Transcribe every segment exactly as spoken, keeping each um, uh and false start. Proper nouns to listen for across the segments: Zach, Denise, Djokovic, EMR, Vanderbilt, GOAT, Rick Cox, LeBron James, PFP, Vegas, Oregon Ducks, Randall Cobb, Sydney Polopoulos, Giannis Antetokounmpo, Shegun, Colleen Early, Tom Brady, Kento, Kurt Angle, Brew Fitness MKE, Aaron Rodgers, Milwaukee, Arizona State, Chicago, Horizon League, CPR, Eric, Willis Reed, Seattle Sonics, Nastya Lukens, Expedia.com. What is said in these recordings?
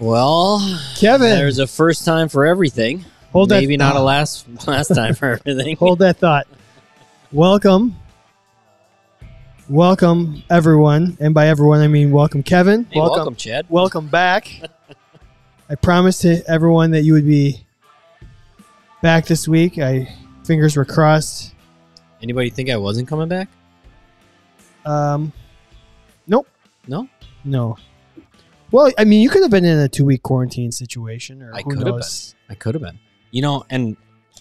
Well, Kevin, there's a first time for everything. Hold Maybe that not a last last time for everything. Hold that thought. Welcome. Welcome, everyone. And by everyone, I mean welcome, Kevin. Hey, welcome, welcome, Chad. Welcome back. I promised to everyone that you would be back this week. I fingers were crossed. Anybody think I wasn't coming back? Um, Nope. No? No. Well, I mean, you could have been in a two-week quarantine situation. Or I who could knows. have been. I could have been. You know, and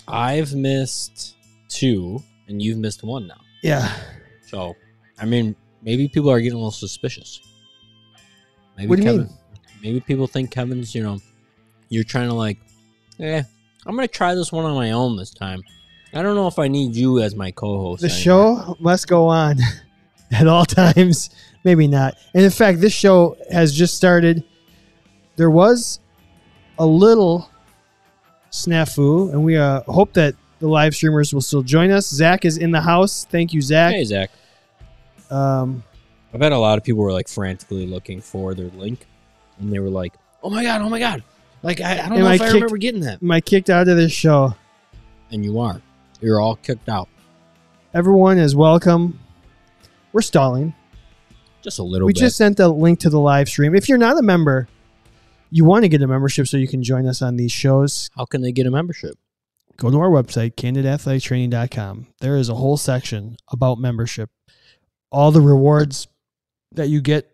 I've missed two, and you've missed one now. Yeah. So... I mean, maybe people are getting a little suspicious. Maybe what do you Kevin, mean? Maybe people think Kevin's, you know, you're trying to like, eh, I'm going to try this one on my own this time. I don't know if I need you as my co-host. The anymore. Show must go on at all times. Maybe not. And in fact, this show has just started. There was a little snafu, and we uh, hope that the live streamers will still join us. Zach is in the house. Thank you, Zach. Hey, Zach. Um, I bet a lot of people were like frantically looking for their link, and they were like, "Oh my god, oh my god!" Like I, I don't know I if kicked, I remember getting that. Am I kicked out of this show? And you are. You're all kicked out. Everyone is welcome. We're stalling, just a little. We bit. We just sent the link to the live stream. If you're not a member, you want to get a membership so you can join us on these shows. How can they get a membership? Go to our website, Candid Athletic Training dot com. There is a whole section about membership. All the rewards that you get,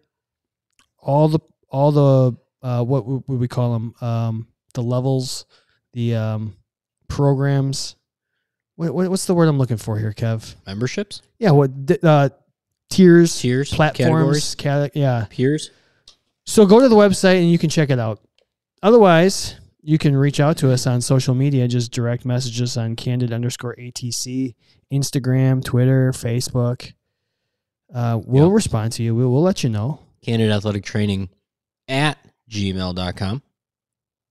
all the all the uh, what would we call them? Um, the levels, the um, programs. What, what, what's the word I'm looking for here, Kev? Memberships. Yeah. What uh, tiers? Tiers. Platforms. Categories. Cate- yeah. Peers. So go to the website and you can check it out. Otherwise, you can reach out to us on social media. Just direct message us on Candid underscore A T C, Instagram, Twitter, Facebook. Uh, we'll yep. respond to you. We'll, we'll let you know. Candid Athletic Training at gmail dot com.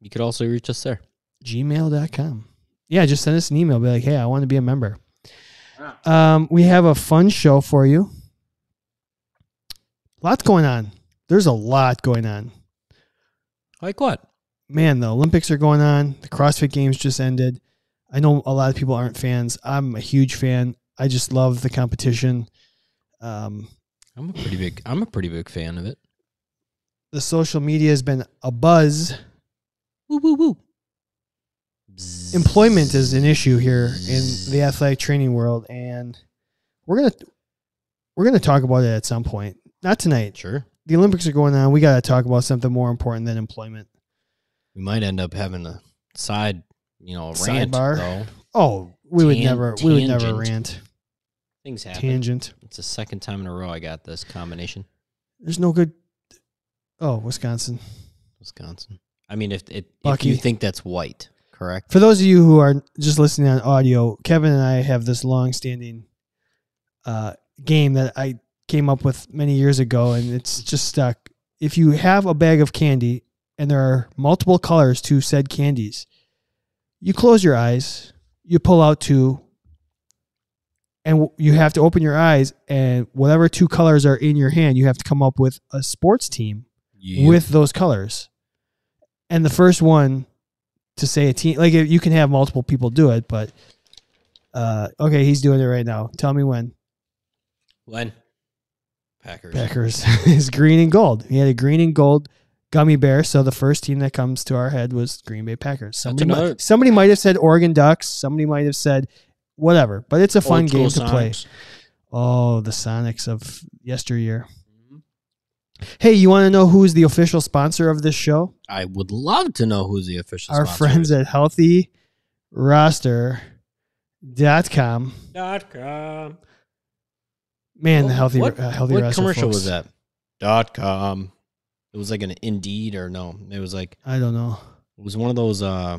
You could also reach us there. gmail dot com. Yeah, just send us an email. Be like, hey, I want to be a member. Um, we have a fun show for you. Lots going on. There's a lot going on. Like what? Man, the Olympics are going on. The CrossFit Games just ended. I know a lot of people aren't fans. I'm a huge fan. I just love the competition. Um, I'm a pretty big, I'm a pretty big fan of it. The social media has been a buzz. Woo, woo, woo. Employment is an issue here in the athletic training world. And we're going to, we're going to talk about it at some point. Not tonight. Sure. The Olympics are going on. We got to talk about something more important than employment. We might end up having a side, you know, a rant. Sidebar. Though. Oh, we Tan- would never, tangent. we would never rant. Things happen. Tangent. It's the second time in a row I got this combination. There's no good... Oh, Wisconsin. Wisconsin. I mean, if, it, if you think that's white, correct? For those of you who are just listening on audio, Kevin and I have this long-standing uh, game that I came up with many years ago, and it's just stuck. If you have a bag of candy, and there are multiple colors to said candies, you close your eyes, you pull out two... And you have to open your eyes, and whatever two colors are in your hand, you have to come up with a sports team yeah. with those colors. And the first one to say a team, like you can have multiple people do it, but uh, okay, he's doing it right now. Tell me when. When? Packers. Packers is green and gold. He had a green and gold gummy bear, so the first team that comes to our head was Green Bay Packers. Somebody, might, somebody might have said Oregon Ducks. Somebody might have said... Whatever, but it's a fun game to play. Oh, the Sonics of yesteryear. Mm-hmm. Hey, you want to know who's the official sponsor of this show? I would love to know who's the official sponsor. Our friends at Healthy Roster dot com. Dot com. Man, the Healthy Roster. What commercial was that? Dot com. It was like an Indeed or no. It was like. I don't know. It was one of those uh,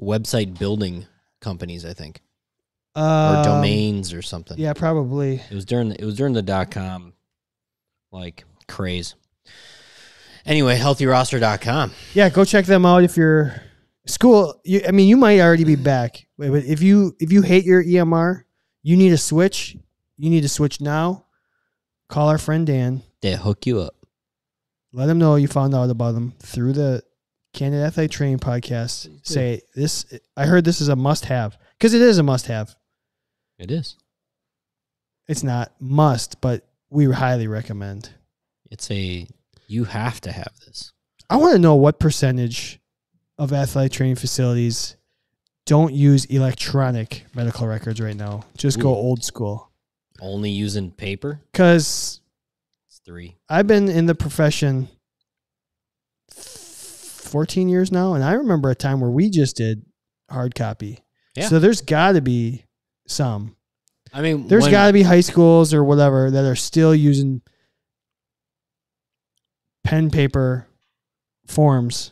website building companies, I think. Um, or domains or something. Yeah, probably. It was during the, it was during the dot com like craze. Anyway, healthy roster dot com. Yeah, go check them out if you're school. You, I mean, you might already be back. But if you if you hate your E M R, you need to switch. You need to switch now. Call our friend Dan. They hook you up. Let them know you found out about them through the Candid Athletic Training podcast. Say, this, I heard this is a must-have. Because it is a must-have. It is. It's not must, but we highly recommend. It's a, you have to have this. I want to know what percentage of athletic training facilities don't use electronic medical records right now. Just Ooh. Go old school. Only using paper? Because... Three. I've been in the profession fourteen years now, and I remember a time where we just did hard copy. Yeah. So there's got to be some. I mean, there's got to be high schools or whatever that are still using pen paper forms.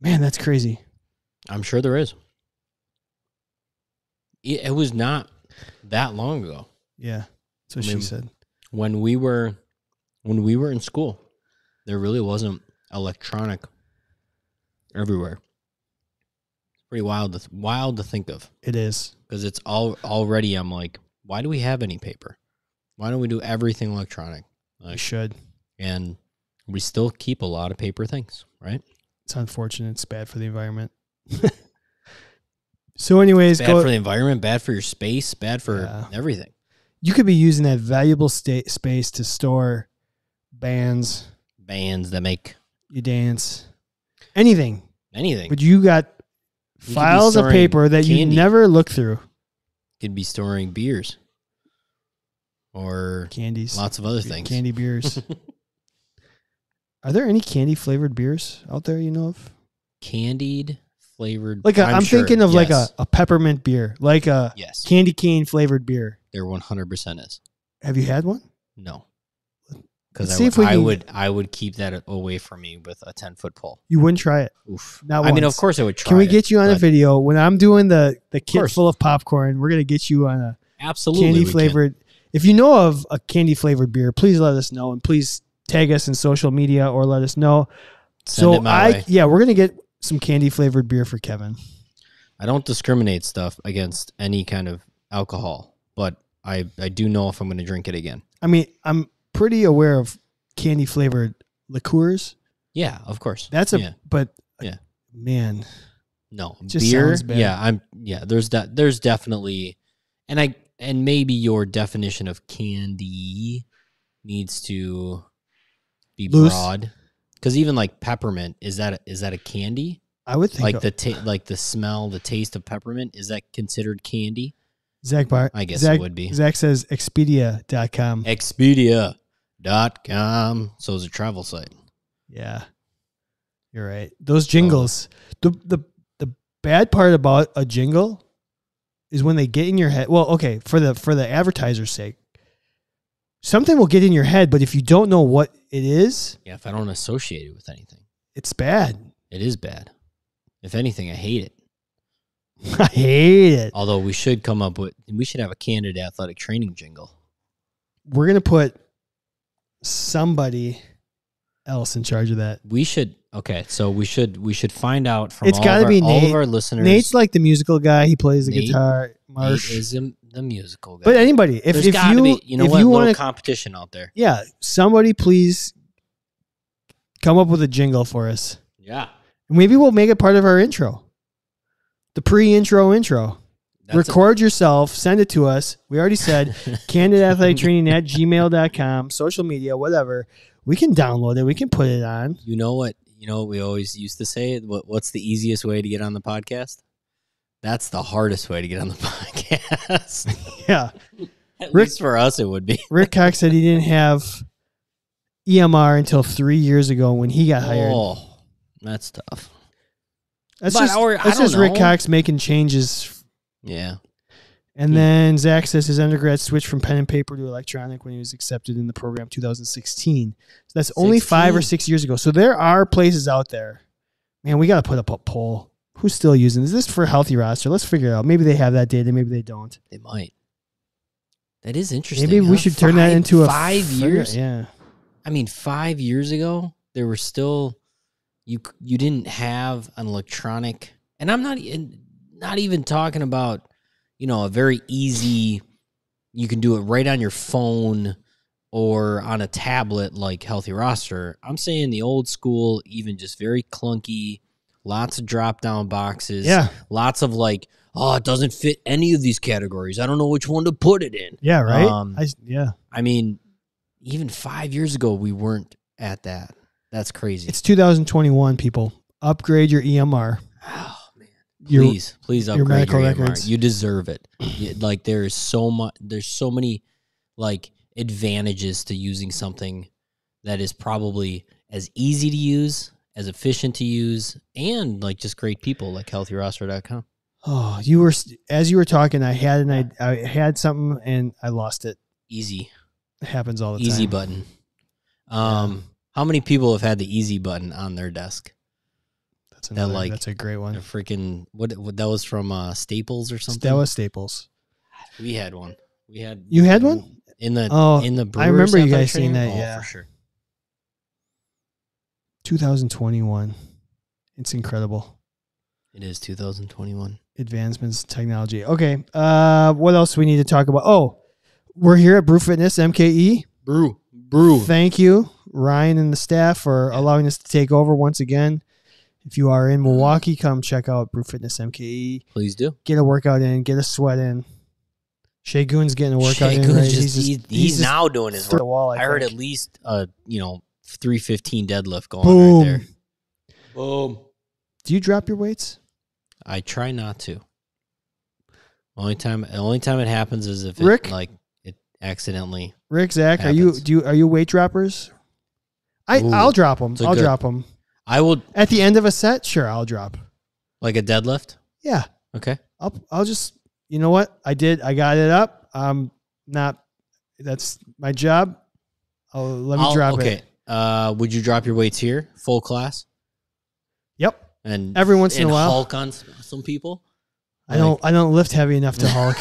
Man, that's crazy. I'm sure there is. It, it was not that long ago. Yeah, that's what I she mean, said. When we were... When we were in school, there really wasn't electronic everywhere. It's pretty wild to, wild to think of. It is. Because it's all already, I'm like, why do we have any paper? Why don't we do everything electronic? Like, we should. And we still keep a lot of paper things, right? It's unfortunate. It's bad for the environment. So anyways. It's bad go, for the environment, bad for your space, bad for yeah. everything. You could be using that valuable sta- space to store... Bands. Bands that make... You dance. Anything. Anything. But you got you files of paper that candy. You never look through. Could be storing beers. Or... Candies. Lots of other things. Candy beers. Are there any candy-flavored beers out there you know of? Candied-flavored... Like a, I'm, I'm sure, thinking of yes. like a, a peppermint beer. Like a yes. candy cane-flavored beer. There one hundred percent is. Have you had one? No. Because I, see if we I can, would I would keep that away from me with a ten-foot pole. You wouldn't try it. Oof. Not I once. Mean, of course I would try it. Can we it, get you on a video? When I'm doing the, the kit course. Full of popcorn, we're going to get you on a Absolutely candy-flavored. Can. If you know of a candy-flavored beer, please let us know, and please tag us in social media or let us know. Send so it my I way. Yeah, we're going to get some candy-flavored beer for Kevin. I don't discriminate stuff against any kind of alcohol, but I, I do know if I'm going to drink it again. I mean, I'm... pretty aware of candy flavored liqueurs. Yeah, of course. That's a yeah. but yeah. man. No. Just beer. Sounds bad. Yeah, I'm yeah, there's that de- there's definitely and I and maybe your definition of candy needs to be Loose. Broad. Cuz even like peppermint, is that a, is that a candy? I would think like of, the ta- like the smell, the taste of peppermint, is that considered candy? Zach Bar- I guess Zach, it would be. Zach says Expedia dot com. Expedia. Dot com. So it's a travel site. Yeah. You're right. Those jingles. Oh. The, the the bad part about a jingle is when they get in your head. Well, okay, for the for the advertiser's sake. Something will get in your head, but if you don't know what it is. Yeah, if I don't associate it with anything. It's bad. It is bad. If anything, I hate it. I hate it. Although we should come up with we should have a Candid Athletic Training jingle. We're gonna put somebody else in charge of that. We should okay, so we should we should find out from it's all, gotta of, our, be Nate. All of our listeners. Nate's like the musical guy. He plays the Nate, guitar. Marsh Nate is the musical guy. But anybody, if, if you be, you know if what, you want a competition out there, yeah, somebody please come up with a jingle for us. Yeah, maybe we'll make it part of our intro, the pre-intro intro. That's Record a- yourself, send it to us. We already said candidathletictraining at gmail dot com, social media, whatever. We can download it. We can put it on. You know what? You know what we always used to say? What, what's the easiest way to get on the podcast? That's the hardest way to get on the podcast. Yeah. At Rick, least for us, it would be. Rick Cox said he didn't have E M R until three years ago when he got hired. Oh, that's tough. That's but just, our, that's just Rick Cox making changes. Yeah. And yeah. then Zach says his undergrad switched from pen and paper to electronic when he was accepted in the program two thousand sixteen. So that's sixteen. Only five or six years ago. So there are places out there. Man, we got to put up a poll. Who's still using this? Is this for Healthy Roster? Let's figure it out. Maybe they have that data. Maybe they don't. They might. That is interesting. Maybe huh? we should turn five, that into a... Five years? Yeah. I mean, five years ago, there were still... You, you didn't have an electronic... And I'm not... And, Not even talking about, you know, a very easy, you can do it right on your phone or on a tablet like Healthy Roster. I'm saying the old school, even just very clunky, lots of drop-down boxes, yeah. lots of like, oh, it doesn't fit any of these categories. I don't know which one to put it in. Yeah, right? Um, I, yeah. I mean, even five years ago, we weren't at that. That's crazy. It's two thousand twenty-one, people. Upgrade your E M R. Oh, man. Your, please, please upgrade your, medical your E M R. Records. You deserve it. You, like, there is so much, there's so many, like, advantages to using something that is probably as easy to use, as efficient to use, and, like, just great people like Healthy Roster dot com. Oh, you were, as you were talking, I had an I, I had something and I lost it. Easy. It happens all the easy time. Easy button. Um, yeah. How many people have had the easy button on their desk? That's another, that like that's a great one. A freaking what, what that was from uh, Staples or something. That was Staples. We had one. We had You had one? In the oh, in the Brewer I remember you guys seeing that, oh, yeah. for sure. two thousand twenty-one. It's incredible. It is two thousand twenty-one. Advancements in technology. Okay. Uh, what else do we need to talk about? Oh, we're here at Brew Fitness M K E. Brew. Brew. Thank you, Ryan and the staff, for yeah. allowing us to take over once again. If you are in Milwaukee, come check out Brew Fitness M K E. Please do. Get a workout in. Get a sweat in. Shegun's getting a workout Shegun's in. Right? Just, he's, just, he's, he's just now doing his work. Wall, I, I heard at least uh, you know, three fifteen deadlift going Boom. right there. Boom. Do you drop your weights? I try not to. Only time, only time it happens is if Rick, it, like it accidentally. Rick, Zach, happens. are you do you, are you weight droppers? I Ooh, I'll drop them. I'll good, drop them. I will at the end of a set. Sure, I'll drop like a deadlift. Yeah. Okay. I'll I'll just you know what I did. I got it up. I'm not. That's my job. I'll let me I'll, drop okay. it. Okay. Uh, would you drop your weights here, full class? Yep. And every once in and a while, Hulk on some people. I like, don't. I don't lift heavy enough to Hulk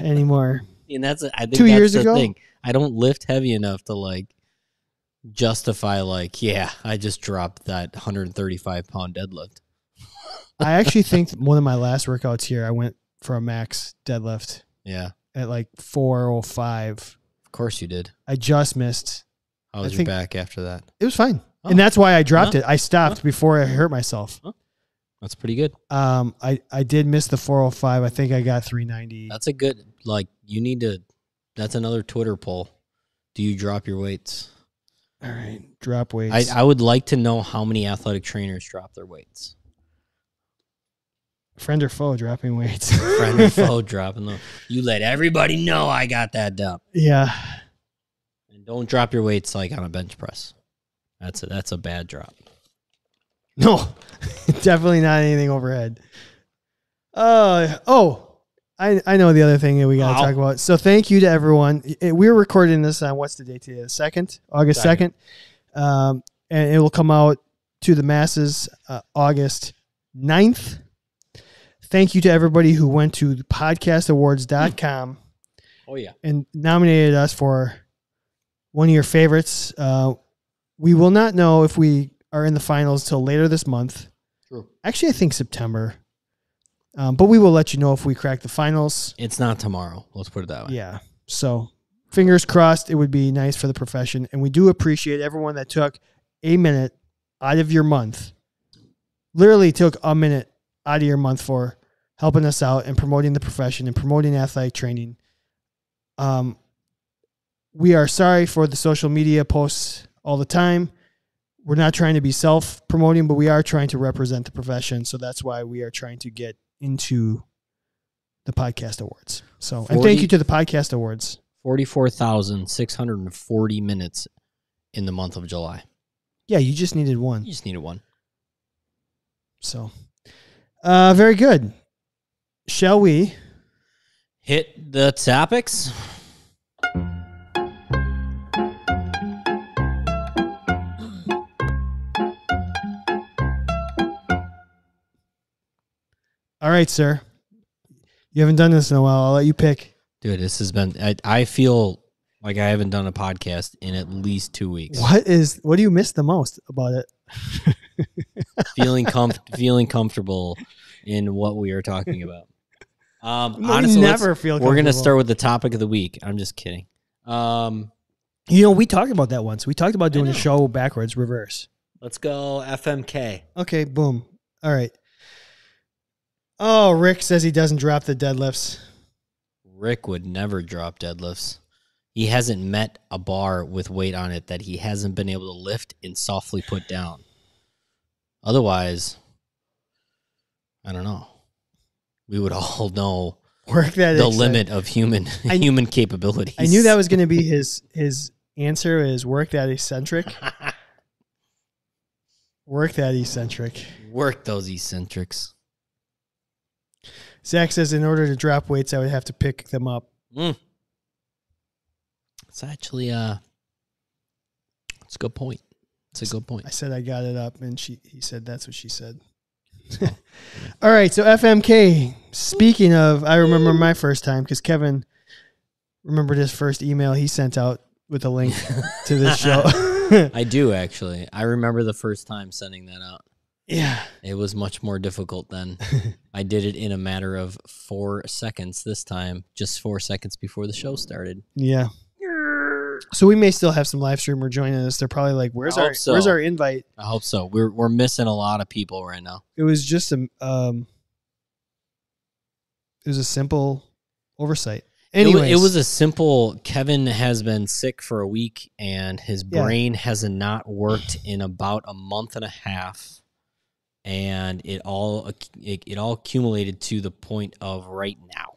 anymore. And that's. A, I think two that's years the ago. Thing. I don't lift heavy enough to like justify like, yeah, I just dropped that one hundred thirty-five pound deadlift. I actually think one of my last workouts here, I went for a max deadlift. Yeah. At like four oh five. Of course you did. I just missed. How was I your back after that? It was fine, oh. and that's why I dropped huh? it. I stopped huh? before I hurt myself. Huh? That's pretty good. Um, I, I did miss the four oh five. I think I got three ninety. That's a good, like, you need to, that's another Twitter poll. Do you drop your weights? All right, drop weights. I, I would like to know how many athletic trainers drop their weights. Friend or foe dropping weights. Friend or foe dropping them. You let everybody know I got that dump. Yeah. And don't drop your weights, like, on a bench press. That's a, that's a bad drop. No, definitely not anything overhead. Uh, oh, I, I know the other thing that we got to wow. talk about. So thank you to everyone. It, we're recording this on what's the date today? The second, August second. Um, and it will come out to the masses uh, August ninth. Thank you to everybody who went to podcast awards dot com. Oh, yeah. And nominated us for one of your favorites. Uh, we will not know if we are in the finals till later this month. True. Actually, I think September. Um, but we will let you know if we crack the finals. It's not tomorrow. Let's put it that way. Yeah. So fingers crossed, it would be nice for the profession. And we do appreciate everyone that took a minute out of your month. Literally took a minute out of your month for helping us out and promoting the profession and promoting athletic training. Um, we are sorry for the social media posts all the time. We're not trying to be self-promoting, but we are trying to represent the profession. So that's why we are trying to get into the podcast awards. So, forty, and thank you to the podcast awards. forty-four thousand six hundred forty minutes in the month of July. Yeah, you just needed one. You just needed one. So, uh, very good. Shall we hit the topics? All right, sir. You haven't done this in a while. I'll let you pick. Dude, this has been... I, I feel like I haven't done a podcast in at least two weeks. What is? What do you miss the most about it? feeling com feeling comfortable in what we are talking about. Um, no, honestly, never feel comfortable. We're going to start with the topic of the week. I'm just kidding. Um, You know, we talked about that once. We talked about doing the show backwards, reverse. Let's go F M K. Okay, boom. All right. Oh, Rick says he doesn't drop the deadlifts. Rick would never drop deadlifts. He hasn't met a bar with weight on it that he hasn't been able to lift and softly put down. Otherwise, I don't know. We would all know Work that the limit of human I, human capabilities. I knew that was going to be his his answer is work that eccentric. Work that eccentric. Work those eccentrics. Zach says, in order to drop weights, I would have to pick them up. Mm. It's actually uh, it's a good point. It's a good point. I said I got it up, and she he said that's what she said. Oh, okay. All right, so F M K. Speaking of, I remember my first time because Kevin remembered his first email he sent out with a link to this show. I do, actually. I remember the first time sending that out. Yeah. It was much more difficult then. I did it in a matter of four seconds this time, just four seconds before the show started. Yeah. So we may still have some live streamer joining us. They're probably like, "Where's our so. Where's our invite?" I hope so. We're we're missing a lot of people right now. It was just a um, it was a simple oversight. Anyways, it was, it was a simple. Kevin has been sick for a week, and his brain yeah. has not worked in about a month and a half, and it all it, it all accumulated to the point of right now.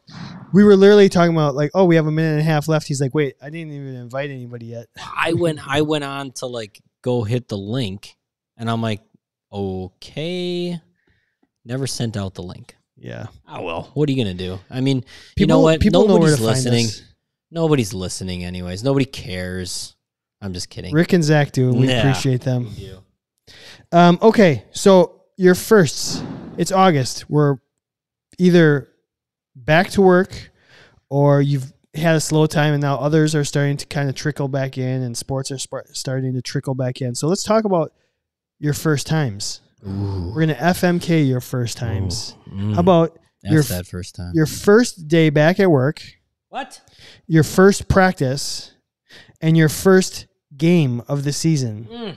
We were literally talking about like, oh, we have a minute and a half left. He's like, wait, I didn't even invite anybody yet. I went, I went on to like go hit the link, and I'm like, okay, never sent out the link. Yeah. Oh well, what are you gonna do? I mean, people, you know what? People Nobody's know where to listening. Find us. Nobody's listening, anyways. Nobody cares. I'm just kidding. Rick and Zach do. We yeah, appreciate them. We do. Um. Okay, so your firsts. It's August. We're either back to work, or you've had a slow time and now others are starting to kind of trickle back in and sports are sp starting to trickle back in. So let's talk about your first times. Ooh. We're going to F M K your first times. Mm. How about That's your, that first time. your first day back at work? What? Your first practice and your first game of the season. Mm.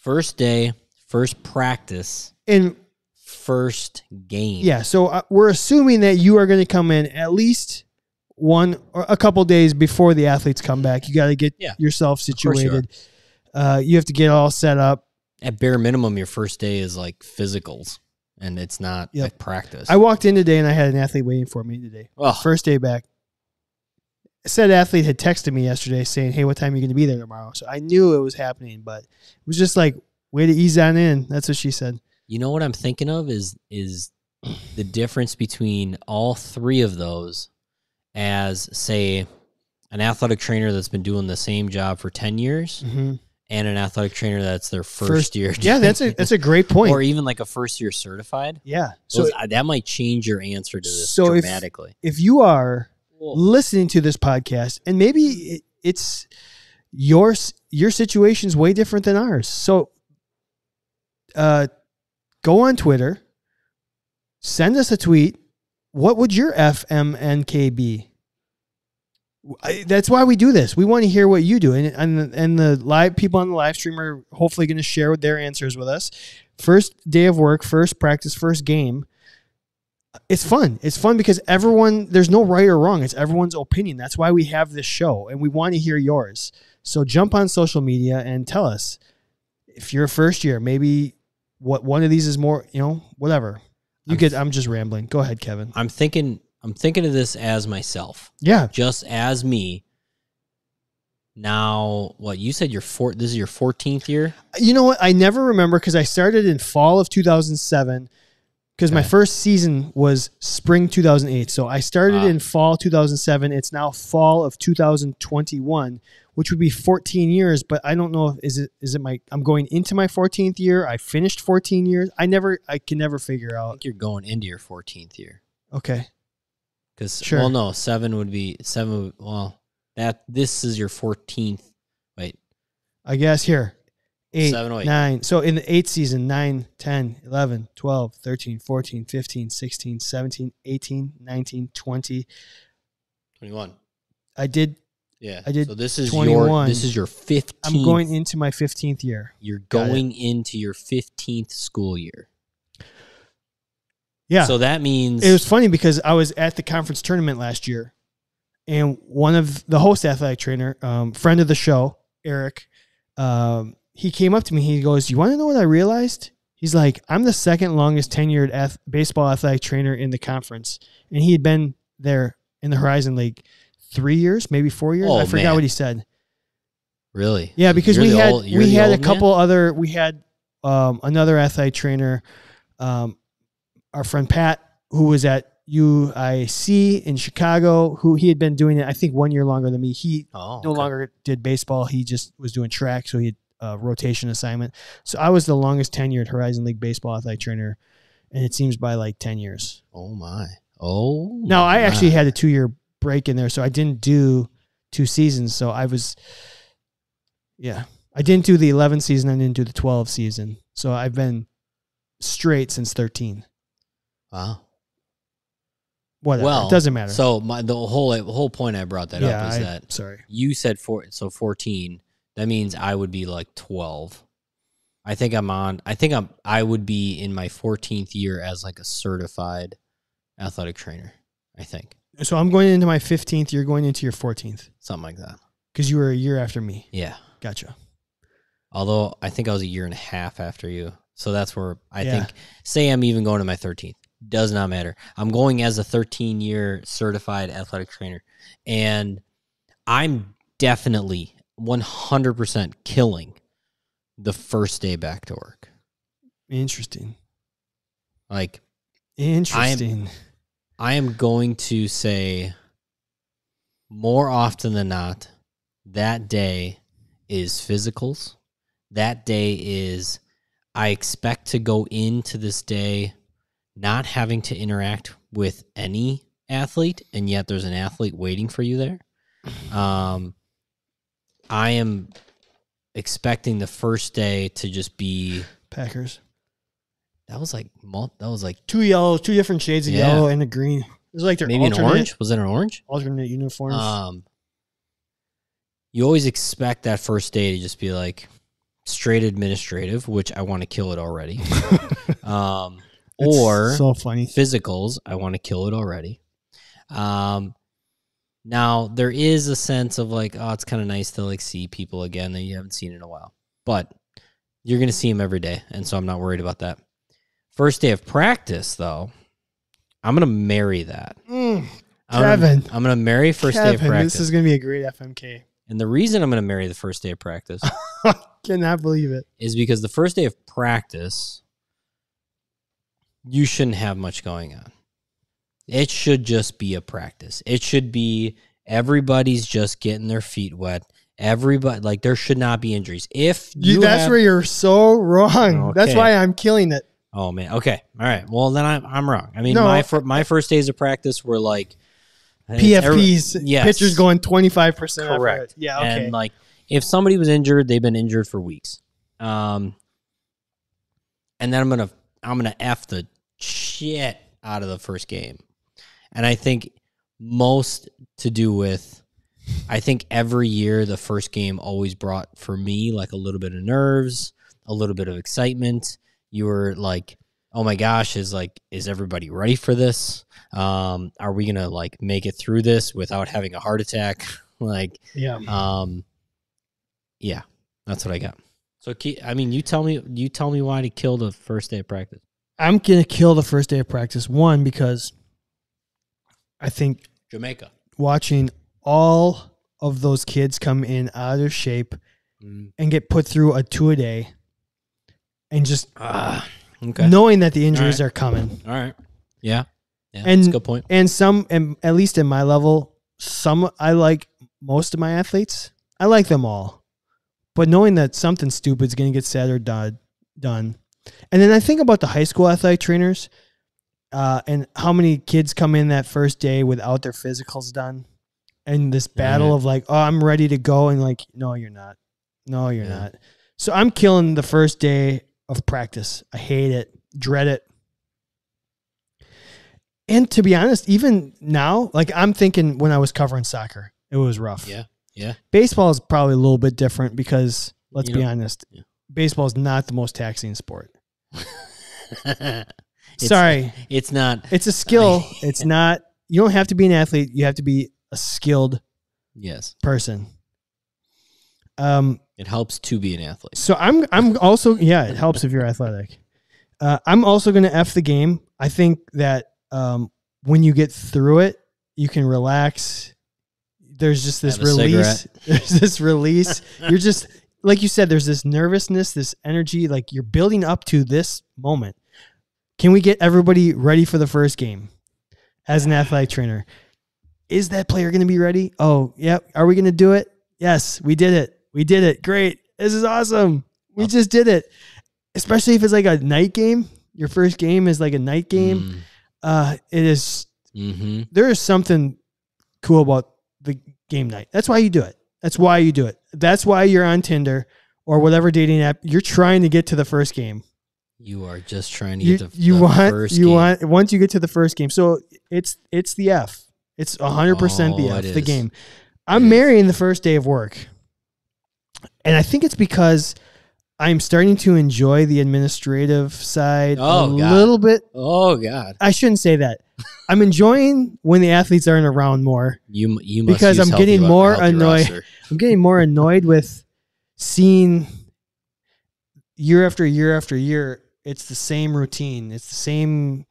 First day, first practice. And first game. Yeah, so uh, we're assuming that you are going to come in at least one or a couple days before the athletes come back. You got to get yeah. yourself situated. You, uh, you have to get all set up. At bare minimum, your first day is like physicals, and it's not yep. like practice. I walked in today, and I had an athlete waiting for me today. Oh. First day back. Said athlete had texted me yesterday saying, hey, what time are you going to be there tomorrow? So I knew it was happening, but it was just like, way to ease on in. That's what she said. You know what I'm thinking of is is the difference between all three of those as, say, an athletic trainer that's been doing the same job for ten years mm-hmm. and an athletic trainer that's their first, first year. Yeah, that's a, that's a great point. Or even like a first year certified. Yeah. So those, it, that might change your answer to this so dramatically. If, if you are well, listening to this podcast and maybe it, it's your, your situation's way different than ours. So, uh, go on Twitter, send us a tweet. What would your F M N K be? I, that's why we do this. We want to hear what you do. And, and, and the live people on the live stream are hopefully going to share their answers with us. First day of work, first practice, first game. It's fun. It's fun because everyone, there's no right or wrong. It's everyone's opinion. That's why we have this show, and we want to hear yours. So jump on social media and tell us if you're a first year, maybe what one of these is more, you know, whatever. You I'm get I'm just rambling. Go ahead, Kevin. I'm thinking I'm thinking of this as myself. Yeah. Just as me. Now, what you said your four this is your fourteenth year? You know what? I never remember because I started in fall of two thousand seven because okay. my first season was spring two thousand eight. So I started uh, in fall two thousand seven. It's now fall of two thousand twenty-one. Which would be fourteen years, but I don't know if is it is it my I'm going into my fourteenth year. I finished fourteen years. I never I can never figure out. I think you're going into your fourteenth year. Okay. Cuz sure. well no, seven would be seven well that this is your fourteenth. Wait. I guess here. eight seven, oh, eight. nine. So in the eighth season, nine, ten, eleven, twelve, thirteen, fourteen, fifteen, sixteen, seventeen, eighteen, nineteen, twenty. twenty-one. I did Yeah. I did. So this is twenty-one. Your, this is your fifteenth. I'm going into my fifteenth year. You're going into your fifteenth school year. Yeah. So that means. It was funny because I was at the conference tournament last year, and one of the host athletic trainer, um, friend of the show, Eric, um, he came up to me. He goes, "You want to know what I realized?" He's like, "I'm the second longest tenured ath- baseball athletic trainer in the conference." And he had been there in the Horizon League three years, maybe four years. Oh, I forgot man. what he said. Really? Yeah, because you're we had old, we had a couple man? other, we had um, another athletic trainer, um, our friend Pat, who was at U I C in Chicago, who he had been doing it, I think, one year longer than me. He oh, no okay. longer did baseball. He just was doing track, so he had a rotation assignment. So I was the longest tenured Horizon League baseball athletic trainer, and it seems by like ten years. Oh, my. Oh, no, I actually had a two-year break in there, so I didn't do two seasons. So I was, yeah, I didn't do the eleven season. I didn't do the twelve season. So I've been straight since thirteen. Wow. Whatever. Well, it doesn't matter. So my the whole the whole point I brought that yeah, up is I, that sorry. you said four, so fourteen. That means I would be like twelve. I think I'm on. I think I'm. I would be in my fourteenth year as like a certified athletic trainer. I think. So I'm going into my fifteenth. You're going into your fourteenth. Something like that. Because you were a year after me. Yeah. Gotcha. Although I think I was a year and a half after you. So that's where I yeah. think. Say I'm even going to my thirteenth. Does not matter. I'm going as a thirteen-year certified athletic trainer, and I'm definitely one hundred percent killing the first day back to work. Interesting. Like, interesting. I am, I am going to say more often than not, that day is physicals. That day is, I expect to go into this day not having to interact with any athlete, and yet there's an athlete waiting for you there. Um, I am expecting the first day to just be Packers. That was like that was like two yellow, two different shades of yeah. yellow and a green. It was like their maybe alternate, an orange. Was it an orange? Alternate uniforms. Um, you always expect that first day to just be like straight administrative, which I want to kill it already. um. That's or so funny. Physicals, I want to kill it already. Um, now, there is a sense of like, oh, it's kind of nice to like see people again that you haven't seen in a while. But you're going to see them every day, and so I'm not worried about that. First day of practice, though, I'm going to marry that. Mm, Kevin. I'm going to marry first Kevin, day of practice. This is going to be a great F M K. And the reason I'm going to marry the first day of practice cannot believe it. Is because the first day of practice... you shouldn't have much going on. It should just be a practice. It should be everybody's just getting their feet wet. Everybody, like, there should not be injuries. If you, you that's have, where you're so wrong. Okay. That's why I'm killing it. Oh man. Okay. All right. Well, then I'm I'm wrong. I mean, no. my for, my first days of practice were like P F Ps. Every, yes. Pitchers going twenty-five percent. Correct. Yeah. Okay. And like, if somebody was injured, they've been injured for weeks. Um, and then I'm gonna I'm gonna F the shit out of the first game. And I think most to do with, I think every year the first game always brought for me like a little bit of nerves, a little bit of excitement. You were like, oh my gosh, is like, is everybody ready for this? Um, are we gonna like make it through this without having a heart attack? Like, yeah, um, yeah, that's what I got. So, I mean, you tell me, you tell me why to kill the first day of practice. I'm going to kill the first day of practice, one, because I think Jamaica watching all of those kids come in out of shape mm. and get put through a two-a-day and just uh, okay. knowing that the injuries all right. are coming. All right. Yeah. yeah and, that's a good point. And some, and at least in my level, some I like most of my athletes. I like them all. But knowing that something stupid is going to get said or done. done. And then I think about the high school athletic trainers uh, and how many kids come in that first day without their physicals done. And this battle yeah. of like, oh, I'm ready to go. And like, no, you're not. No, you're yeah. not. So I'm killing the first day of practice. I hate it. Dread it. And to be honest, even now, like I'm thinking when I was covering soccer, it was rough. Yeah. Yeah. Baseball is probably a little bit different because, let's you be know, honest, yeah. baseball is not the most taxing sport. It's, Sorry. It's not. It's a skill. I mean, it's not. You don't have to be an athlete. You have to be a skilled yes. person. Um, it helps to be an athlete. So I'm I'm also, yeah, it helps if you're athletic. Uh, I'm also going to F the game. I think that um, when you get through it, you can relax. There's just this release. There's this release. You're just, like you said, there's this nervousness, this energy. Like, you're building up to this moment. Can we get everybody ready for the first game as an athletic trainer? Is that player going to be ready? Oh, yep. Yeah. Are we going to do it? Yes, we did it. We did it. Great. This is awesome. We just did it. Especially if it's like a night game. Your first game is like a night game. Mm. Uh, it is. Mm-hmm. There is something cool about the game night. That's why you do it. That's why you do it. That's why you're on Tinder or whatever dating app. You're trying to get to the first game. You are just trying to you, get the, you the want, first you game. Want, once you get to the first game. So it's it's the F. It's one hundred percent oh, the F, the game. I'm marrying the first day of work. And I think it's because I'm starting to enjoy the administrative side oh, a God. little bit. Oh, God. I shouldn't say that. I'm enjoying when the athletes aren't around more. You, you must Because I'm getting more annoyed. I'm getting more annoyed with seeing year after year after year, it's the same routine. It's the same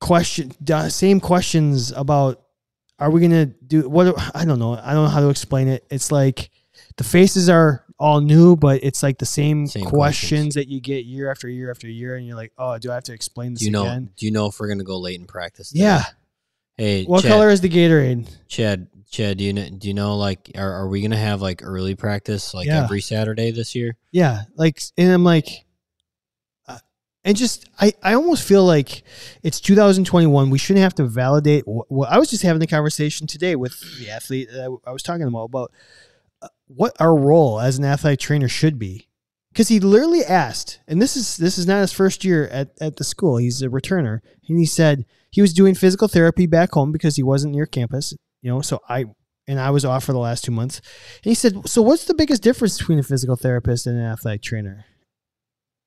question, same questions about, are we going to do what? I don't know. I don't know how to explain it. It's like the faces are all new, but it's like the same, same questions, questions that you get year after year after year. And you're like, oh, do I have to explain this do you know, again? Do you know if we're going to go late in practice today? Yeah. Hey, what Chad, color is the Gatorade? Chad, Chad, do you know, do you know like, are, are we going to have like early practice like yeah. every Saturday this year? Yeah. Like, and I'm like, uh, and just, I, I almost feel like it's two thousand twenty-one. We shouldn't have to validate. Wh- well, I was just having a conversation today with the athlete that I, I was talking to him all about uh, what our role as an athletic trainer should be. Cause he literally asked, and this is, this is not his first year at, at the school. He's a returner. And he said he was doing physical therapy back home because he wasn't near campus, you know? So I, and I was off for the last two months and he said, so what's the biggest difference between a physical therapist and an athletic trainer?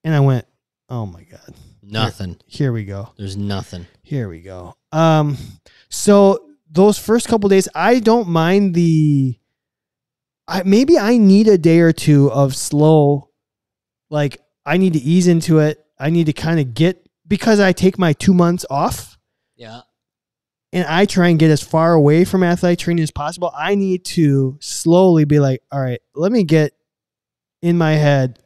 And I went, oh my God, nothing. Here, here we go. There's nothing. Here we go. Um, so those first couple of days, I don't mind the, I, maybe I need a day or two of slow. Like, I need to ease into it. I need to kind of get, because I take my two months off. Yeah. And I try and get as far away from athletic training as possible. I need to slowly be like, all right, let me get in my head,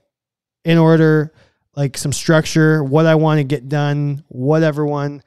in order, like some structure, what I want to get done, whatever one.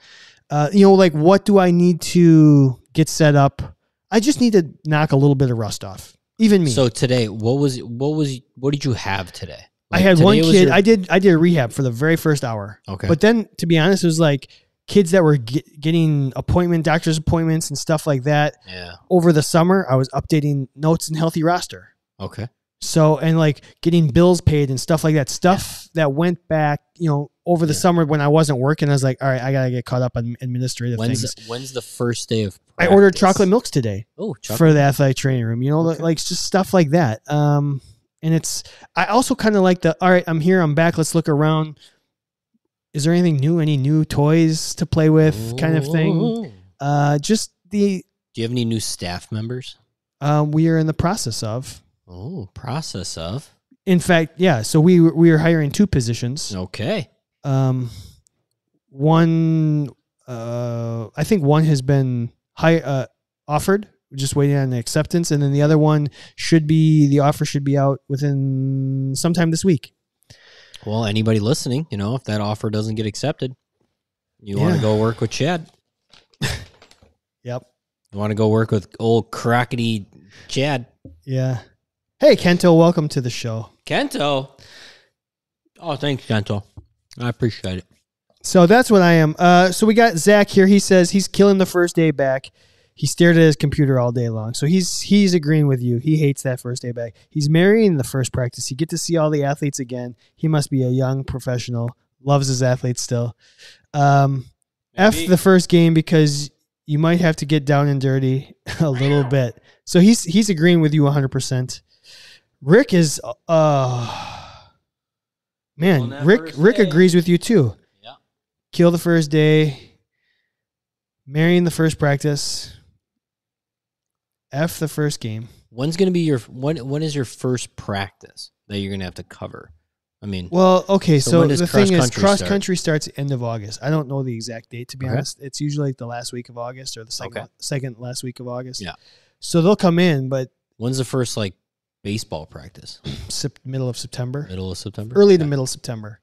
Uh, you know, like, what do I need to get set up? I just need to knock a little bit of rust off. Even me. So today, what was, what was, what did you have today? Like I had one kid. Your... I did. I did a rehab for the very first hour. Okay, but then to be honest, it was like kids that were get, getting appointment, doctor's appointments, and stuff like that. Yeah. Over the summer, I was updating notes in Healthy Roster. Okay. So and like getting bills paid and stuff like that. Stuff yeah. that went back, you know, over the yeah. summer when I wasn't working. I was like, all right, I gotta get caught up on administrative when's things. The, when's the first day of? Practice? I ordered chocolate milks today. Oh, for the athletic training room. You know, okay. like just stuff like that. Um. And it's, I also kind of like the, all right, I'm here, I'm back, let's look around. Is there anything new, any new toys to play with Ooh. kind of thing? Uh, just the... Do you have any new staff members? Uh, we are in the process of. Oh, process of. In fact, yeah, so we we are hiring two positions. Okay. Um, One, uh, I think one has been hi- uh, offered. Just waiting on the acceptance, and then the other one should be the offer should be out within sometime this week. Well, anybody listening, you know, if that offer doesn't get accepted, you yeah. want to go work with Chad. Yep. You want to go work with old crockety Chad. Yeah. Hey, Kento, welcome to the show. Kento. Oh, thanks, Kento. I appreciate it. So that's what I am. Uh, so we got Zach here. He says he's killing the first day back. He stared at his computer all day long. So he's he's agreeing with you. He hates that first day back. He's marrying the first practice. You get to see all the athletes again. He must be a young professional. Loves his athletes still. Um, F the first game because you might have to get down and dirty a little bit. So he's he's agreeing with you one hundred percent. Rick is, uh, man, Rick Rick agrees with you too. Yeah. Kill the first day. Marrying the first practice. F the first game. When's going to be your, when, when is your first practice that you're going to have to cover? I mean, well, okay, so, so the thing is, cross country starts end of August. I don't know the exact date, to be honest. It's usually like the last week of August or the second, okay. second last week of August. Yeah. So they'll come in, but... When's the first, like, baseball practice? Middle of September. Middle of September? Early yeah. to middle of September.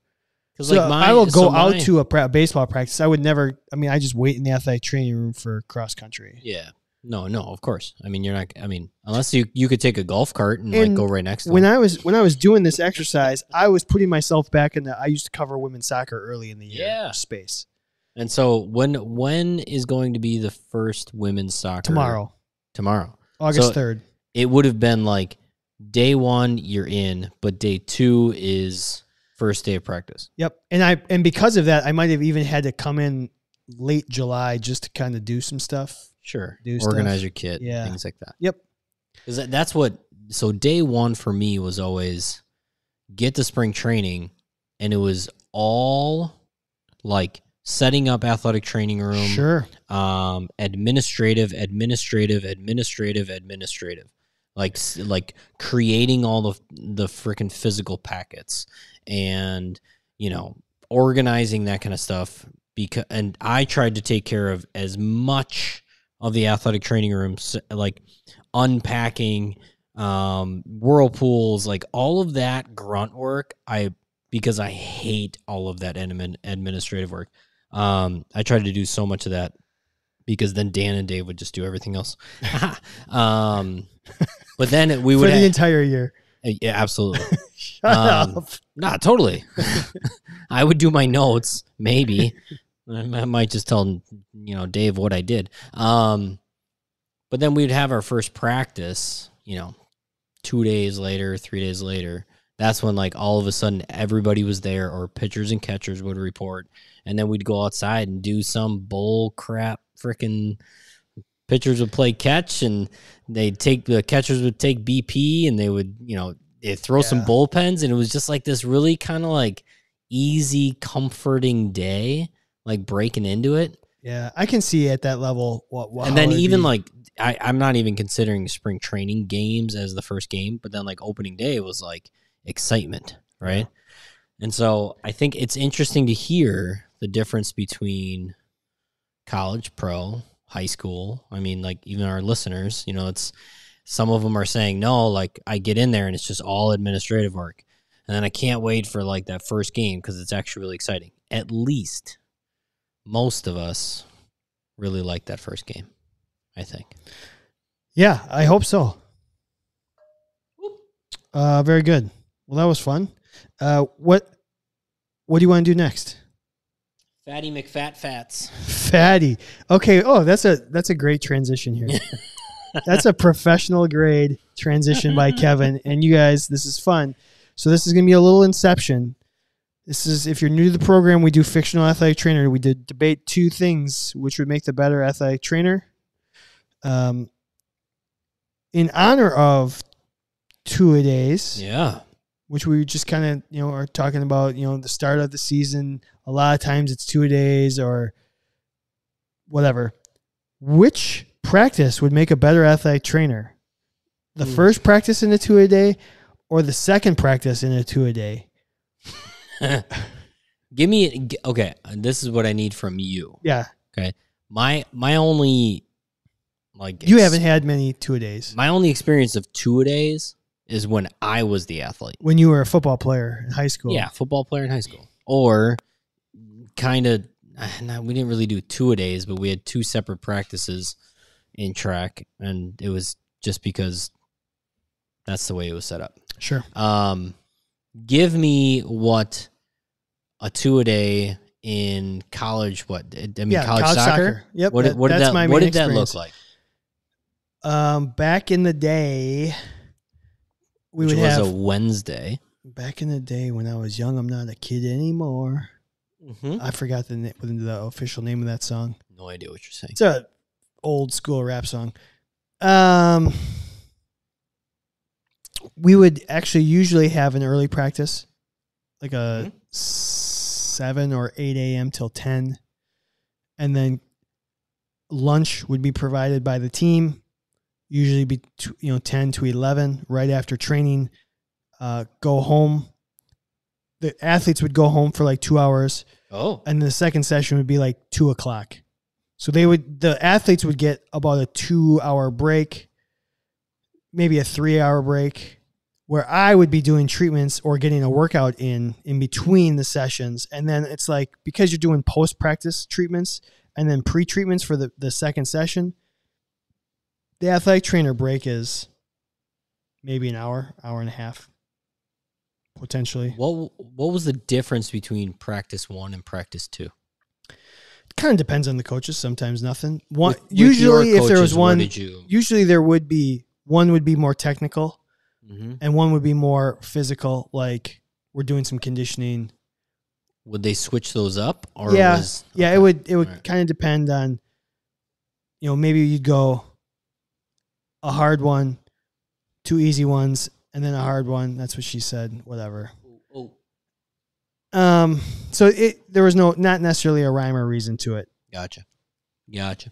So like mine, I will go so out mine, to a pra baseball practice. I would never... I mean, I just wait in the athletic training room for cross country. Yeah. No, no, of course. I mean, you're not... I mean, unless you, you could take a golf cart and, and like go right next to when them. I was When I was doing this exercise, I was putting myself back in the... I used to cover women's soccer early in the year yeah. space. And so when when is going to be the first women's soccer? Tomorrow. Tomorrow. August third. So it would have been like day one, you're in, but day two is first day of practice. Yep. And I and because of that, I might have even had to come in late July just to kind of do some stuff. Sure. Do Organize stuff. your kit. Yeah. Things like that. Yep. Is that, that's what, so day one for me was always get to spring training, and it was all like setting up athletic training room. Sure. Um, administrative, administrative, administrative, administrative. Like, like creating all the, the freaking physical packets and, you know, organizing that kind of stuff. Because, and I tried to take care of as much of the athletic training room, like unpacking, um, whirlpools, like all of that grunt work. I, because I hate all of that admin, administrative work. Um, I tried to do so much of that because then Dan and Dave would just do everything else. um, but then we would for the entire year. Yeah, absolutely. Shut um, up. Nah, totally. I would do my notes, maybe. I might just tell you know Dave what I did. Um, but then we'd have our first practice. You know, two days later, three days later. That's when like all of a sudden everybody was there, or pitchers and catchers would report, and then we'd go outside and do some bull crap. Freaking pitchers would play catch, and they'd take the catchers would take B P, and they would you know they'd throw yeah. some bullpens, and it was just like this really kind of like easy, comforting day, like breaking into it. Yeah, I can see at that level what. what and then even be. like I, I'm not even considering spring training games as the first game, but then like opening day was like. Excitement, right? And so I think it's interesting to hear the difference between college, pro, high school. I mean, like even our listeners, you know, it's some of them are saying, no, like I get in there and it's just all administrative work. And then I can't wait for like that first game because it's actually really exciting. At least most of us really like that first game, I think. Yeah, I hope so. Uh, very good. Well, that was fun. Uh, what what do you want to do next? Fatty McFat Fats. Fatty. Okay. Oh, that's a that's a great transition here. That's a professional grade transition by Kevin. And you guys, this is fun. So this is going to be a little inception. This is, if you're new to the program, we do fictional athletic trainer. We did debate two things which would make the better athletic trainer. Um, in honor of two-a-days. Yeah. Which we just kind of, you know, are talking about, you know, the start of the season. A lot of times it's two-a-days or whatever. Which practice would make a better athletic trainer? The mm. first practice in a two-a-day or the second practice in a two-a-day? Give me, okay, this is what I need from you. Yeah. Okay. My, my only, like. You haven't had many two-a-days. My only experience of two-a-days is when I was the athlete. When you were a football player in high school. Yeah, football player in high school. Or kind of, we didn't really do two-a-days, but we had two separate practices in track, and it was just because that's the way it was set up. Sure. Um, give me what a two-a-day in college, what? I mean, yeah, college, college soccer? soccer. Yep, what, that, what did, that's that, my what did that look like? Um, back in the day... We Which would was have, a Wednesday. Back in the day when I was young, I'm not a kid anymore. Mm-hmm. I forgot the, the official name of that song. No idea what you're saying. It's an old school rap song. Um, we would actually usually have an early practice, like a mm-hmm. seven or eight a m till ten. And then lunch would be provided by the team, usually be, you know, ten to eleven, right after training. Uh, go home. The athletes would go home for like two hours. Oh. And the second session would be like two o'clock. So they would, the athletes would get about a two-hour break, maybe a three-hour break, where I would be doing treatments or getting a workout in in between the sessions. And then it's like, because you're doing post-practice treatments and then pre-treatments for the, the second session, the athletic trainer break is maybe an hour, hour and a half, potentially. What What was the difference between practice one and practice two? It kind of depends on the coaches. Sometimes nothing. One, with, usually, with your coaches, if there was one, you... usually there would be, one would be more technical mm-hmm. and one would be more physical, like we're doing some conditioning. Would they switch those up? Or yeah, was, yeah, okay. it would. It would right. kind of depend on, you know, maybe you'd go a hard one, two easy ones, and then a hard one. That's what she said. Whatever. Oh. Um. So it there was no not necessarily a rhyme or reason to it. Gotcha. Gotcha.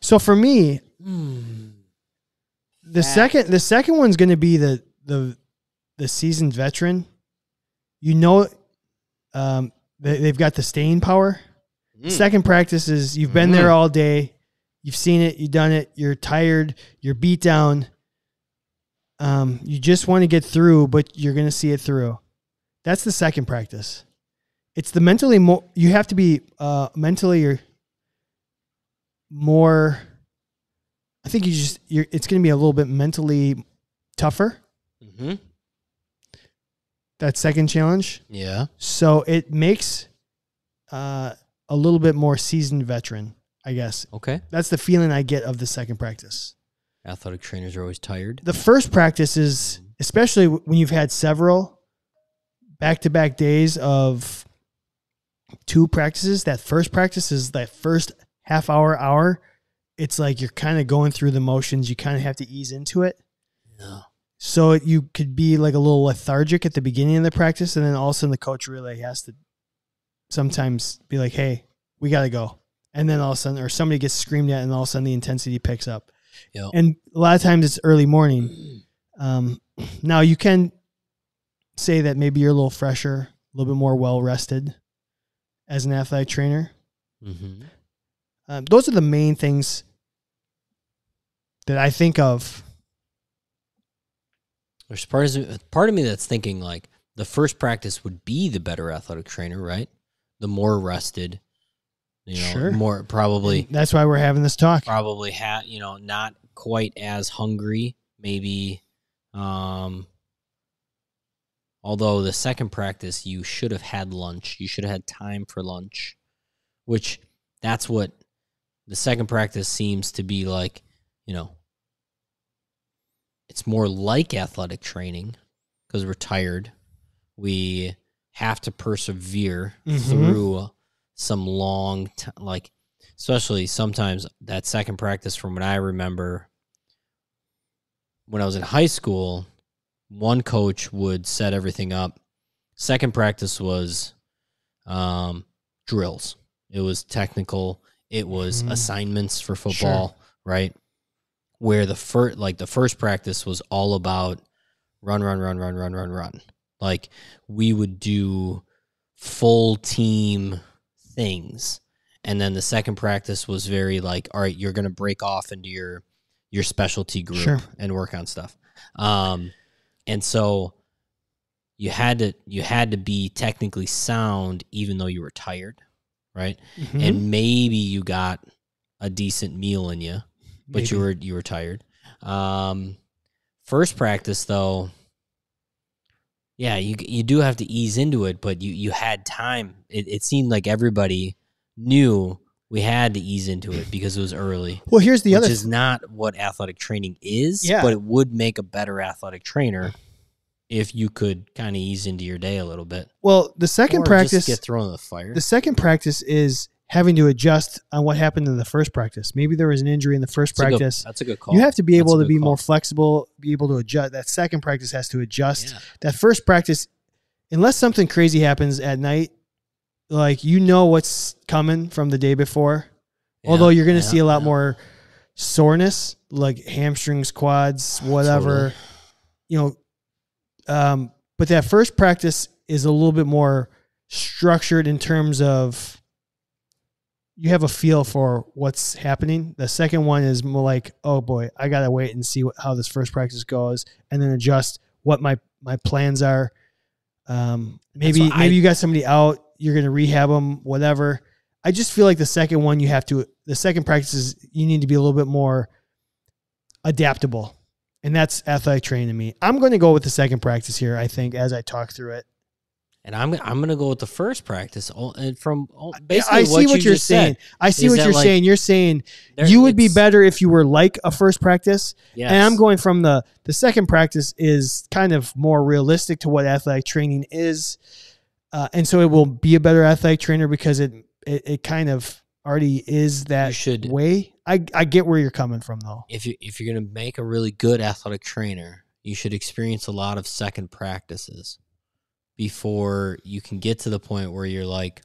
So for me, mm. the that. second the second one's going to be the the the seasoned veteran. You know. Um, they, they've got the staying power. Mm. Second practice is you've been mm. there all day. You've seen it. You've done it. You're tired. You're beat down. Um, you just want to get through, but you're going to see it through. That's the second practice. It's the mentally more, you have to be uh, mentally or more, I think you just, you're, it's going to be a little bit mentally tougher. Mm-hmm. That second challenge. Yeah. So it makes uh, a little bit more seasoned veteran, I guess. Okay. That's the feeling I get of the second practice. Athletic trainers are always tired. The first practice is, especially when you've had several back-to-back days of two practices, that first practice is that first half hour, hour. It's like you're kind of going through the motions. You kind of have to ease into it. Yeah. So you could be like a little lethargic at the beginning of the practice, and then all of a sudden the coach really has to sometimes be like, hey, we got to go. And then all of a sudden, or somebody gets screamed at, and all of a sudden the intensity picks up. Yep. And a lot of times it's early morning. Um, now you can say that maybe you're a little fresher, a little bit more well-rested as an athletic trainer. Mm-hmm. Um, those are the main things that I think of. There's part of, part of me that's thinking like the first practice would be the better athletic trainer, right? The more rested, you know, sure. more probably. And that's why we're having this talk. Probably, ha you know, not quite as hungry, maybe. Um, although the second practice, you should have had lunch. You should have had time for lunch, which that's what the second practice seems to be like, you know. It's more like athletic training because we're tired. We have to persevere mm-hmm. through some long time, like especially sometimes that second practice from what I remember when I was in high school, one coach would set everything up. Second practice was um, drills. It was technical. It was mm-hmm. assignments for football, sure. right? Where the first, like the first practice was all about run, run, run, run, run, run, run. Like we would do full team things. And then the second practice was very like, all right, you're going to break off into your, your specialty group sure. and work on stuff. Um, and so you had to, you had to be technically sound, even though you were tired. Right. Mm-hmm. And maybe you got a decent meal in you. But Maybe. you were you were tired. Um, first practice though, yeah, you you do have to ease into it, but you you had time. It, it seemed like everybody knew we had to ease into it because it was early. Well, here's the which other, which is not what athletic training is. Yeah. But it would make a better athletic trainer if you could kind of ease into your day a little bit. Well, the second or practice just get thrown in the fire. The second practice is having to adjust on what happened in the first practice. Maybe there was an injury in the first that's practice. A good, that's a good call. You have to be able that's to be call. more flexible, be able to adjust. That second practice has to adjust. Yeah. That first practice, unless something crazy happens at night, like you know what's coming from the day before, yeah, although you're going to yeah, see a lot yeah. more soreness, like hamstrings, quads, whatever, totally. you know. Um, but that first practice is a little bit more structured in terms of you have a feel for what's happening. The second one is more like, oh boy, I got to wait and see what, how this first practice goes and then adjust what my, my plans are. Um, maybe, maybe I, you got somebody out, you're going to rehab them, whatever. I just feel like the second one you have to, the second practice is you need to be a little bit more adaptable, and that's athletic training to me. I'm going to go with the second practice here, I think, as I talk through it. And I'm I'm gonna go with the first practice. And from basically, I see what, what you you're saying. Said, I see what you're like, saying. You're saying there, you would be better if you were like a first practice. Yes. And I'm going from the the second practice is kind of more realistic to what athletic training is, uh, and so it will be a better athletic trainer because it it, it kind of already is that should, way. I I get where you're coming from though. If you if you're gonna make a really good athletic trainer, you should experience a lot of second practices before you can get to the point where you're like,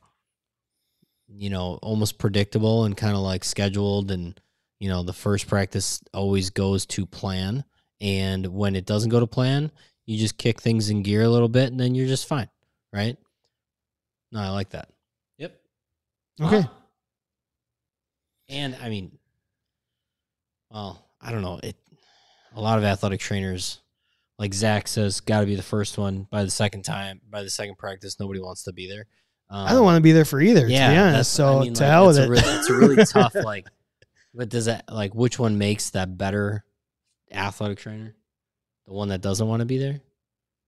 you know, almost predictable and kind of like scheduled, and, you know, the first practice always goes to plan. And when it doesn't go to plan, you just kick things in gear a little bit and then you're just fine, right? No, I like that. Yep. Okay. Wow. And I mean, well, I don't know. It, a lot of athletic trainers, like Zach says, got to be the first one by the second time, by the second practice. Nobody wants to be there. Um, I don't want to be there for either, yeah, to be honest. So I mean, to like, hell with it. Really, it's a really tough, like, but does that, like, which one makes that better athletic trainer? The one that doesn't want to be there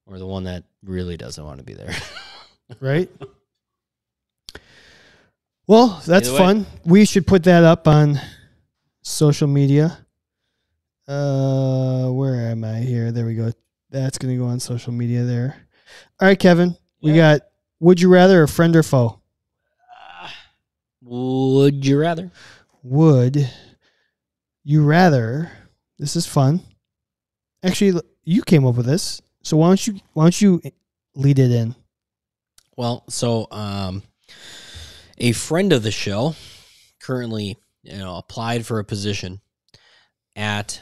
or the one that really doesn't want to be there? Right? Well, that's fun. We should put that up on social media. Uh, where am I here? There we go. That's going to go on social media there. All right, Kevin, we yeah. got, would you rather or friend or foe? Uh, would you rather? Would you rather? This is fun. Actually, you came up with this. So why don't you, why don't you lead it in? Well, so, um, a friend of the show currently, you know, applied for a position at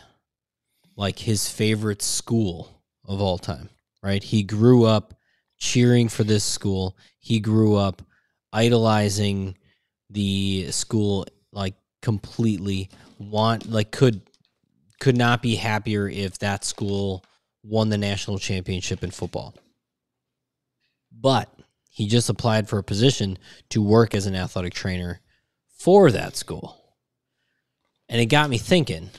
like his favorite school of all time, right? He grew up cheering for this school. He grew up idolizing the school, like completely want, like could, could not be happier if that school won the national championship in football. But he just applied for a position to work as an athletic trainer for that school. And it got me thinking,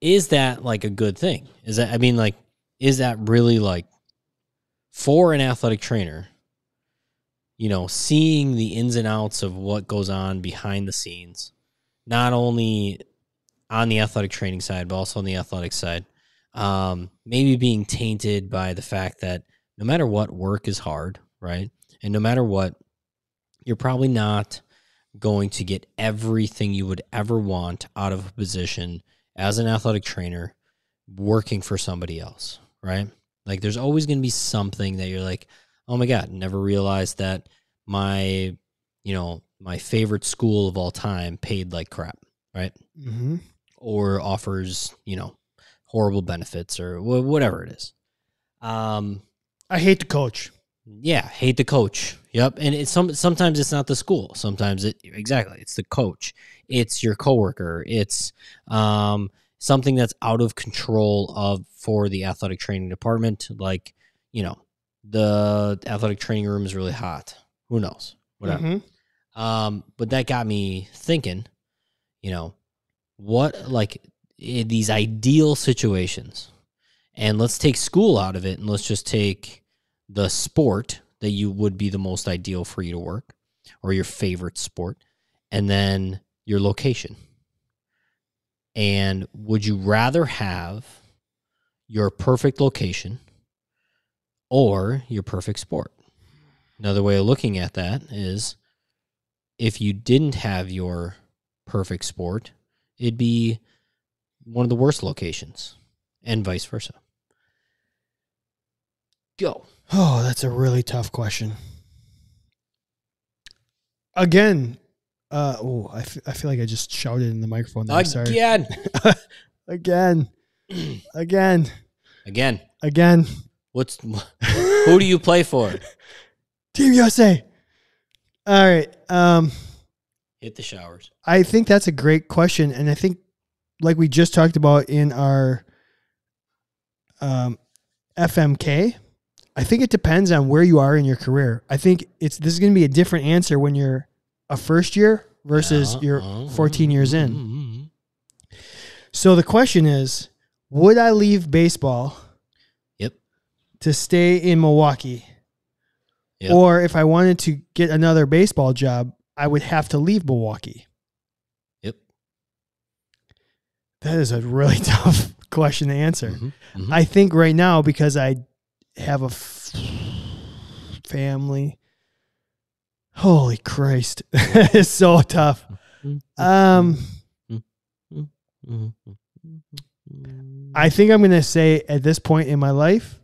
is that like a good thing? Is that, I mean, like, is that really like for an athletic trainer, you know, seeing the ins and outs of what goes on behind the scenes, not only on the athletic training side, but also on the athletic side, um, maybe being tainted by the fact that no matter what, work is hard, right? And no matter what, you're probably not going to get everything you would ever want out of a position as an athletic trainer working for somebody else, right? Like there's always going to be something that you're like, oh my God, never realized that my, you know, my favorite school of all time paid like crap, right? Mm-hmm. Or offers, you know, horrible benefits or wh whatever it is. Um, I hate the coach. Yeah. Hate the coach. Yep. And it's some, sometimes it's not the school. Sometimes it, exactly. It's the coach. It's your coworker. It's, um, something that's out of control of for the athletic training department. Like, you know, the athletic training room is really hot. Who knows? Whatever. Mm-hmm. Um, but that got me thinking, you know, what, like in these ideal situations, and let's take school out of it and let's just take the sport that you would be the most ideal for you to work or your favorite sport, and then your location. And would you rather have your perfect location or your perfect sport? Another way of looking at that is, if you didn't have your perfect sport, it'd be one of the worst locations, and vice versa. Go. Oh, that's a really tough question. Again, uh, oh, I, f I feel like I just shouted in the microphone. There. Again. Sorry. Again. Again. Again. Again. What's, who do you play for? Team U S A. All right. Um, Hit the showers. I think that's a great question. And I think, like we just talked about in our um, F M K, I think it depends on where you are in your career. I think it's this is going to be a different answer when you're a first year versus uh, you're uh, fourteen years in. Mm-hmm. So the question is, would I leave baseball yep. to stay in Milwaukee? Yep. Or if I wanted to get another baseball job, I would have to leave Milwaukee. Yep. That is a really tough question to answer. Mm-hmm. Mm-hmm. I think right now, because I have a f family. Holy Christ. That is so tough. Um, I think I'm going to say at this point in my life,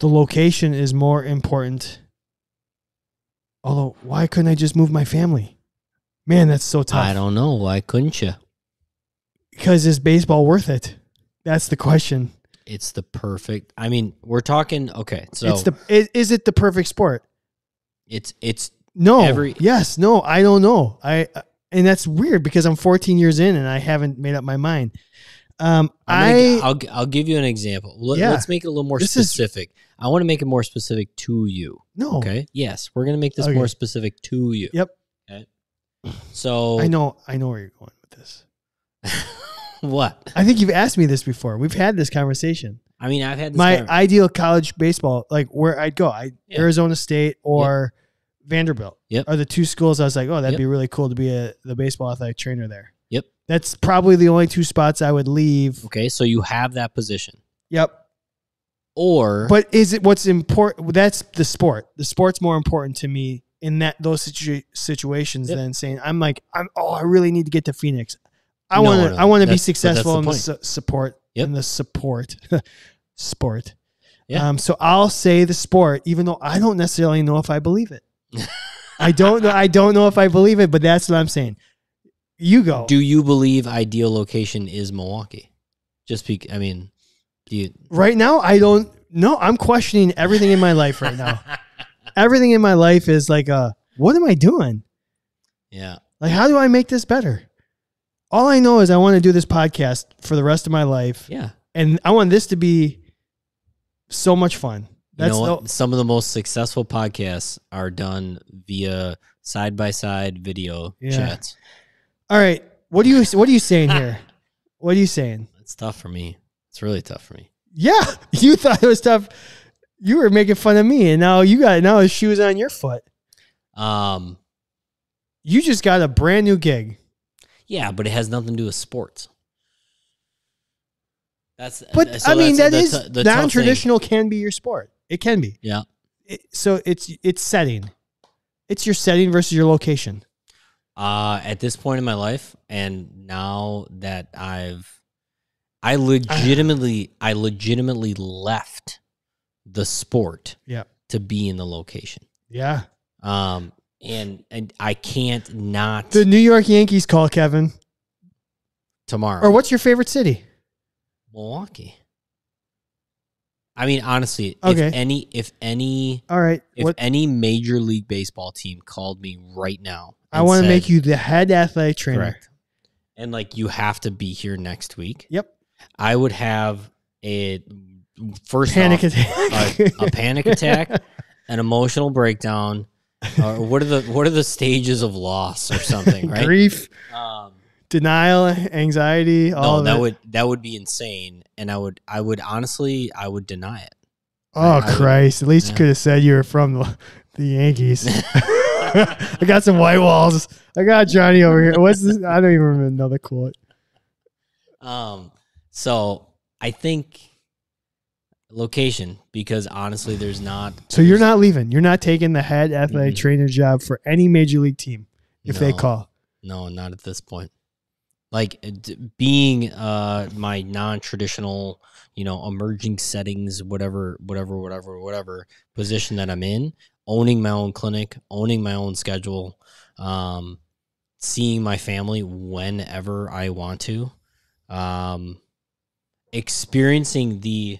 the location is more important. Although, why couldn't I just move my family? Man, that's so tough. I don't know. Why couldn't you? Because is baseball worth it? That's the question. It's the perfect. I mean, we're talking. Okay, so it's the. Is, is it the perfect sport? It's it's no. Every, yes, no. I don't know. I uh, and that's weird because I'm fourteen years in and I haven't made up my mind. Um, I I'll I'll give you an example. Let, yeah. Let's make it a little more this specific. Is, I want to make it more specific to you. No. Okay. Yes, we're gonna make this okay. more specific to you. Yep. Okay. So I know I know where you're going with this. What? I think you've asked me this before. We've had this conversation. I mean, I've had this my ideal college baseball, like where I'd go, I yeah. Arizona State or yep. Vanderbilt yep. are the two schools. I was like, oh, that'd yep. be really cool to be a the baseball athletic trainer there. Yep. That's probably the only two spots I would leave. Okay, so you have that position. Yep. Or, but is it what's important? That's the sport. The sport's more important to me in that those situ situations yep. than saying I'm like, I'm oh, I really need to get to Phoenix. I no, want to. No, I want to be successful the in the su support. Yep. In the support, sport. Yeah. Um, so I'll say the sport, even though I don't necessarily know if I believe it. I don't know. I don't know if I believe it, but that's what I'm saying. You go. Do you believe ideal location is Milwaukee? Just be. I mean, do you? Right now, I don't. No, I'm questioning everything in my life right now. Everything in my life is like, a, what am I doing? Yeah. Like, how do I make this better? All I know is I want to do this podcast for the rest of my life. Yeah. And I want this to be so much fun. That's you know what? Some of the most successful podcasts are done via side-by-side video yeah. chats. All right. What do you what are you saying here? What are you saying? It's tough for me. It's really tough for me. Yeah. You thought it was tough. You were making fun of me and now you got now the shoe's on your foot. Um you just got a brand new gig. Yeah, but it has nothing to do with sports. That's But so I mean that's, that that's, is that's non-traditional can be your sport. It can be. Yeah. It, so it's it's setting. It's your setting versus your location. Uh at this point in my life and now that I've I legitimately I legitimately left the sport yeah. to be in the location. Yeah. Um And and I can't not. The New York Yankees call Kevin tomorrow. Or what's your favorite city? Milwaukee. I mean, honestly, okay. if any, if any, all right, if what? any major league baseball team called me right now, I want to make you the head athletic trainer. Correct. And like, you have to be here next week. Yep. I would have a first panic off, attack, a, a panic attack, an emotional breakdown. Or what are the what are the stages of loss or something, right? Grief, um, denial, anxiety, all no, of that it. would that would be insane, and I would I would honestly I would deny it. Oh I, Christ! I would, at least yeah. you could have said you were from the, the Yankees. I got some white walls. I got Johnny over here. What's this? I don't even remember another quote. Um. So I think. Location, because honestly, there's not. So you're not leaving. You're not taking the head athletic mm-hmm. trainer job for any major league team. if no, they call? No, not at this point. Like being uh, my non-traditional, you know, emerging settings, whatever, whatever, whatever, whatever position that I'm in, owning my own clinic, owning my own schedule, um, seeing my family whenever I want to, um, experiencing the...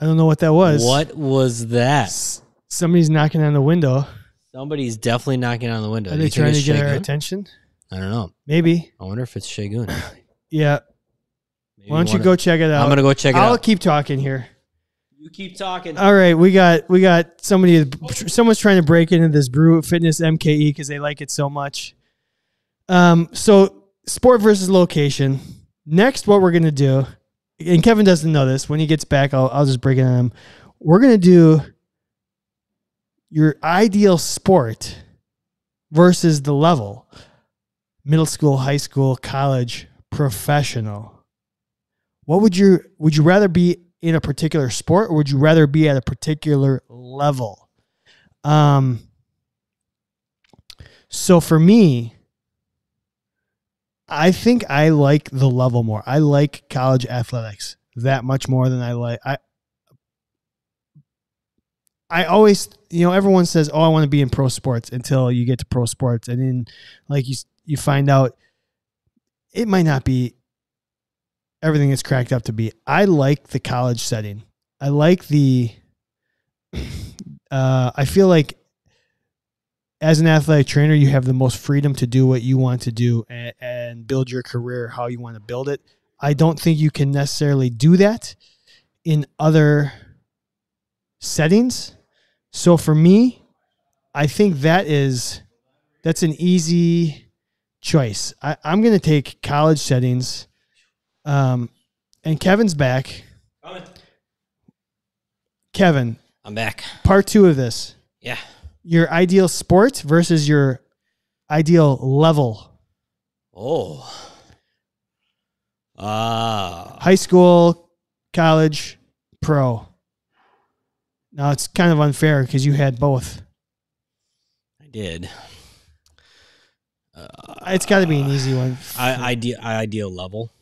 I don't know what that was. What was that? S- somebody's knocking on the window. Somebody's definitely knocking on the window. Are they trying to get our attention? I don't know. Maybe. I wonder if it's Shegun. Yeah. Maybe Why don't you, wanna, you go check it out? I'm going to go check it I'll out. I'll keep talking here. You keep talking. All right. We got we got somebody. Oh. Someone's trying to break into this Brew Fitness M K E because they like it so much. Um. So sport versus location. Next, what we're going to do, and Kevin doesn't know this. When he gets back, I'll, I'll just break it on him. We're going to do your ideal sport versus the level. Middle school, high school, college, professional. What would you, would you rather be in a particular sport, or would you rather be at a particular level? Um, so for me, I think I like the level more. I like college athletics that much more than I like. I, I always, you know, everyone says, oh, I want to be in pro sports, until you get to pro sports. And then like you You find out it might not be everything it's cracked up to be. I like the college setting. I like the, uh, I feel like as an athletic trainer, you have the most freedom to do what you want to do and, and build your career how you want to build it. I don't think you can necessarily do that in other settings. So for me, I think that is, that's an easy choice. I, I'm going to take college settings. Um, and Kevin's back. Coming. Kevin. I'm back. Part two of this. Yeah. Your ideal sport versus your ideal level. Oh. Uh. High school, college, pro. Now, it's kind of unfair because you had both. I did. Uh, it's got to be an easy one. I, ideal, ideal level.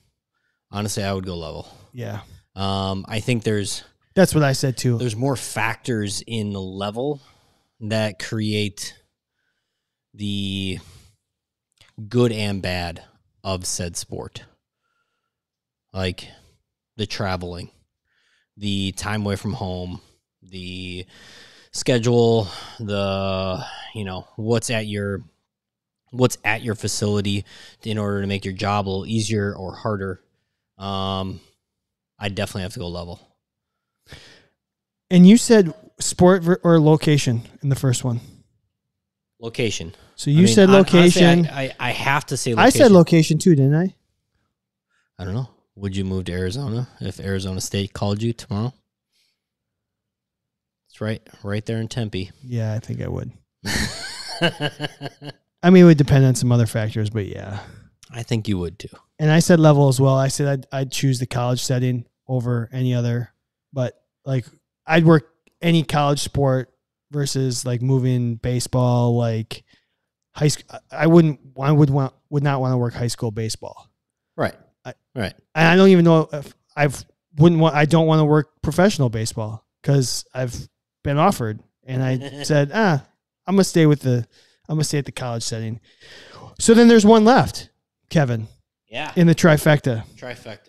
Honestly, I would go level. Yeah. Um, I think there's... That's what I said, too. There's more factors in the level that create the good and bad of said sport. Like the traveling, the time away from home, the schedule, the, you know, what's at your... what's at your facility in order to make your job a little easier or harder. Um, I definitely have to go level. And you said sport or location in the first one. Location. So you I mean, said location. Honestly, I, I, I have to say location. I said location too, didn't I? I don't know. Would you move to Arizona if Arizona State called you tomorrow? It's right, right there in Tempe. Yeah, I think I would. I mean, it would depend on some other factors, but yeah. I think you would too. And I said level as well. I said I'd, I'd choose the college setting over any other, but like I'd work any college sport versus like moving baseball, like high school. I wouldn't, I would want, would not want to work high school baseball. Right. I, right. And I don't even know if I've wouldn't want, I don't want to work professional baseball because I've been offered and I said, ah, I'm going to stay with the, I'm going to stay at the college setting. So then there's one left, Kevin. Yeah. In the trifecta. Trifecta.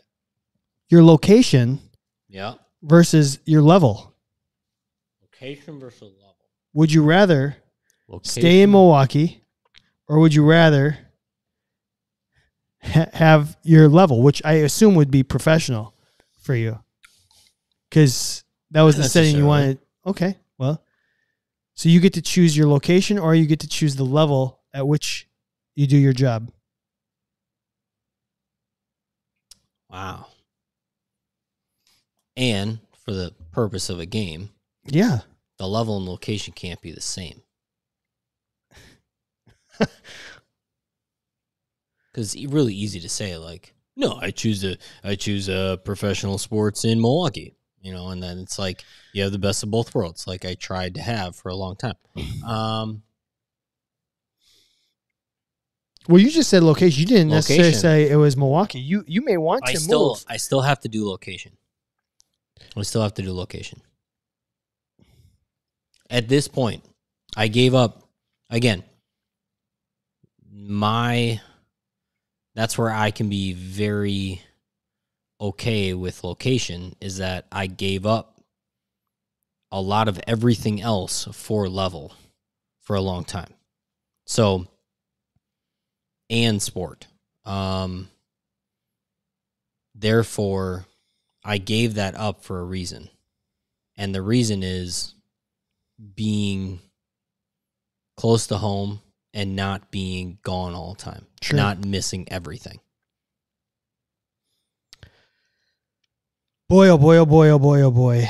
Your location. Yeah. Versus your level. Location versus level. Would you rather location. Stay in Milwaukee, or would you rather ha- have your level, which I assume would be professional for you? Because that was Not the setting you wanted. Okay, well. So you get to choose your location, or you get to choose the level at which you do your job. Wow. And for the purpose of a game, yeah, the level and location can't be the same. Because it's really easy to say, like, no, I choose a, I choose a professional sports in Milwaukee. You know, and then it's like you have the best of both worlds, like I tried to have for a long time. Um, Well, you just said location. You didn't location. necessarily say it was Milwaukee. You you may want I to still, move. I still have to do location. I still have to do location. At this point, I gave up, again, my, that's where I can be very okay with location, is that I gave up a lot of everything else for level for a long time. So, and sport. Um, therefore, I gave that up for a reason. And the reason is being close to home and not being gone all the time. True. Not missing everything. Boy, oh boy, oh boy, oh boy, oh boy.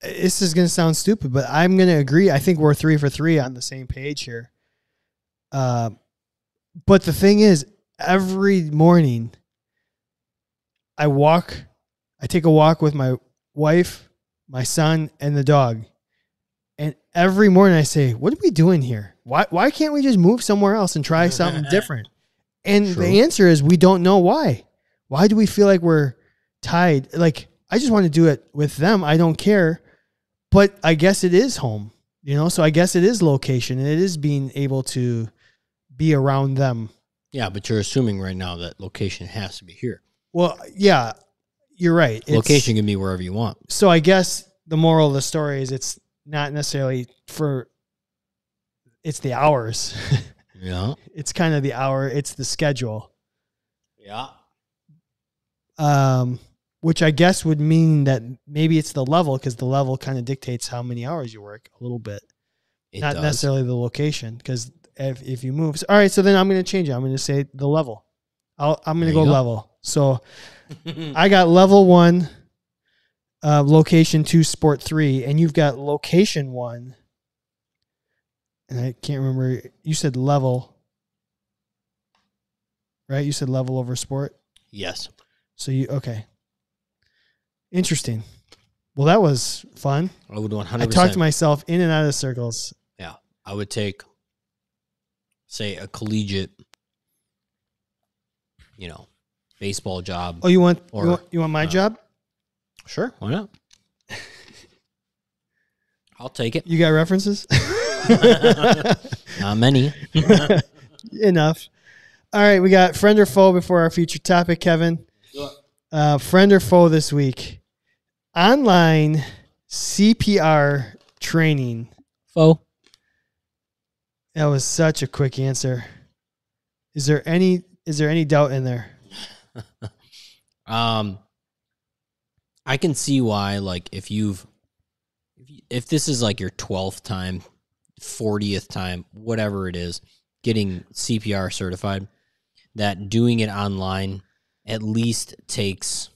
This is going to sound stupid, but I'm going to agree. I think we're three for three on the same page here. Uh, but the thing is, every morning I walk, I take a walk with my wife, my son, and the dog. And every morning I say, what are we doing here? Why why can't we just move somewhere else and try something different? And True. the answer is we don't know why. Why do we feel like we're tied? Like, I just want to do it with them. I don't care. But I guess it is home, you know? So I guess it is location, and it is being able to be around them. Yeah, but you're assuming right now that location has to be here. Well, yeah, you're right. Location it's, can be wherever you want. So I guess the moral of the story is it's not necessarily for, it's the hours. Yeah. It's kind of the hour. It's the schedule. Yeah. Um, which I guess would mean that maybe it's the level, because the level kind of dictates how many hours you work a little bit. It Not does. necessarily the location, because if, if you move. So, all right, so then I'm going to change it. I'm going to say the level. I'll, I'm going to go, go level. So I got level one, uh, location two, sport three, and you've got location one. And I can't remember. You said level, right? You said level over sport? Yes. So you, okay. Interesting. Well, that was fun. I would one hundred percent. I talked myself in and out of circles. Yeah. I would take, say, a collegiate, you know, baseball job. Oh, you want or, you want, you want my uh, job? Sure. Why not? I'll take it. You got references? Not many. Enough. All right. We got friend or foe before our future topic, Kevin. Uh, friend or foe this week. Online C P R training. Foe. That was such a quick answer. Is there any is there any doubt in there? um I can see why, like, if you've if this is like your twelfth time, fortieth time, whatever it is, getting C P R certified, that doing it online at least takes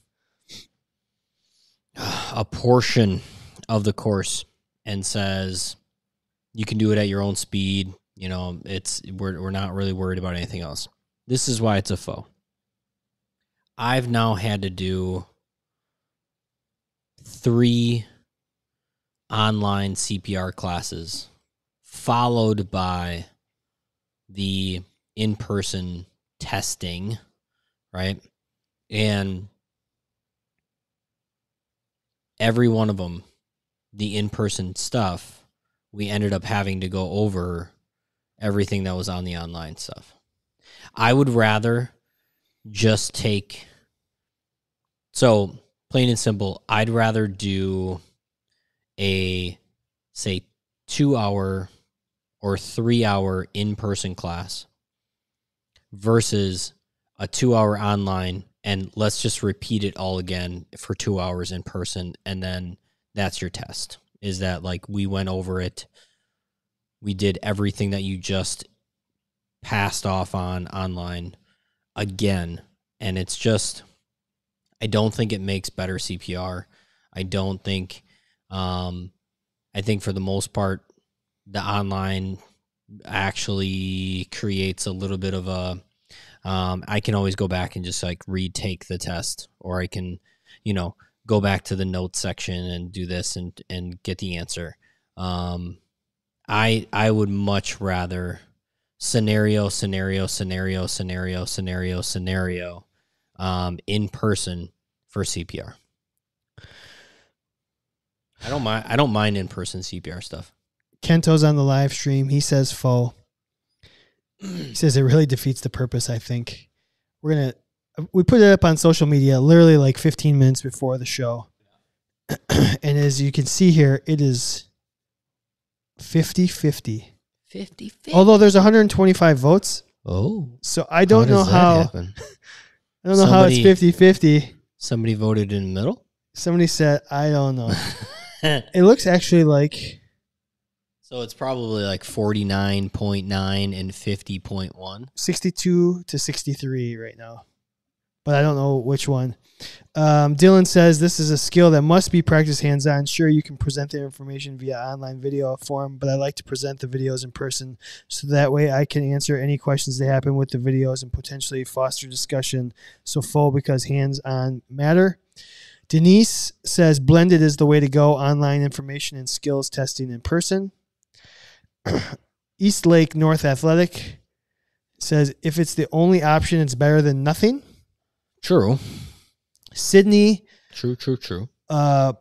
a portion of the course and says you can do it at your own speed. You know, it's we're we're not really worried about anything else. This is why it's a foe. I've now had to do three online C P R classes followed by the in-person testing, right? And every one of them, the in-person stuff, we ended up having to go over everything that was on the online stuff. I would rather just take... So, plain and simple, I'd rather do a, say, two-hour or three-hour in-person class versus a two-hour online, and let's just repeat it all again for two hours in person, and then that's your test. Is that, like, we went over it, we did everything that you just passed off on online again, and it's just, I don't think it makes better C P R. I don't think, um, I think for the most part, the online actually creates a little bit of a, Um, I can always go back and just like retake the test, or I can, you know, go back to the notes section and do this and, and get the answer. Um, I I would much rather scenario, scenario, scenario, scenario, scenario, scenario um, in person for C P R. I don't mind. I don't mind in person C P R stuff. Kento's on the live stream. He says faux. He says it really defeats the purpose. I think we're gonna we put it up on social media literally like fifteen minutes before the show, and as you can see here, it is fifty fifty. fifty fifty. Although there's one hundred twenty-five votes. Oh, so I don't know how. I don't know somebody, how it's fifty fifty. Somebody voted in the middle. Somebody said, I don't know. It looks actually like. So it's probably like forty-nine point nine and fifty point one. sixty-two to sixty-three right now. But I don't know which one. Um, Dylan says, this is a skill that must be practiced hands-on. Sure, you can present the information via online video form, but I like to present the videos in person so that way I can answer any questions that happen with the videos and potentially foster discussion. So full because hands-on matter. Denise says blended is the way to go, online information and skills testing in person. Eastlake North Athletic says if it's the only option, it's better than nothing. True. Sydney. True, true, true. Uh,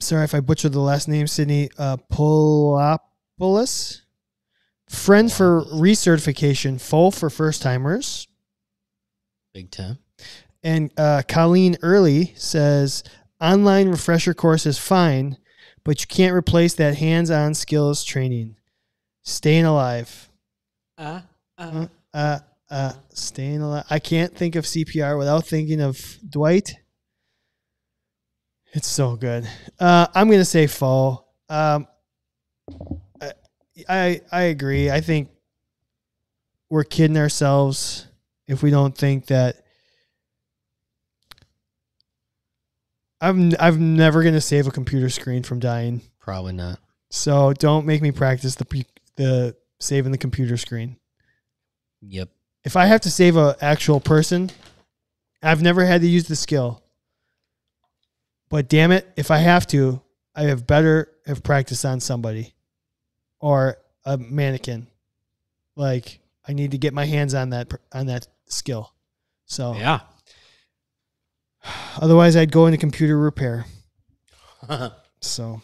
sorry if I butchered the last name, Sydney uh, Polopoulos. Friend for recertification, full for first-timers. Big time. And uh, Colleen Early says, online refresher course is fine, but you can't replace that hands-on skills training. Staying alive. Uh, uh, uh, uh, uh, staying alive. I can't think of C P R without thinking of Dwight. It's so good. Uh, I'm going to say fall. Um, I, I, I agree. I think we're kidding ourselves if we don't think that. I'm I'm never going to save a computer screen from dying. Probably not. So don't make me practice the the saving the computer screen. Yep. If I have to save an actual person, I've never had to use the skill. But damn it, if I have to, I have better have practiced on somebody or a mannequin. Like I need to get my hands on that on that skill. So yeah. Otherwise, I'd go into computer repair. So,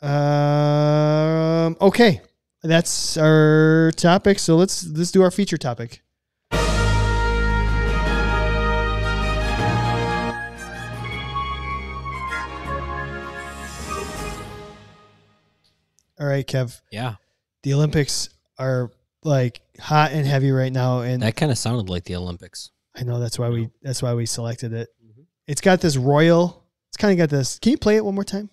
um, okay, that's our topic. So let's let's do our feature topic. All right, Kev. Yeah, the Olympics are like hot and heavy right now, and that kind of sounded like the Olympics. I know that's why we that's why we selected it. It's got this royal, it's kind of got this. Can you play it one more time?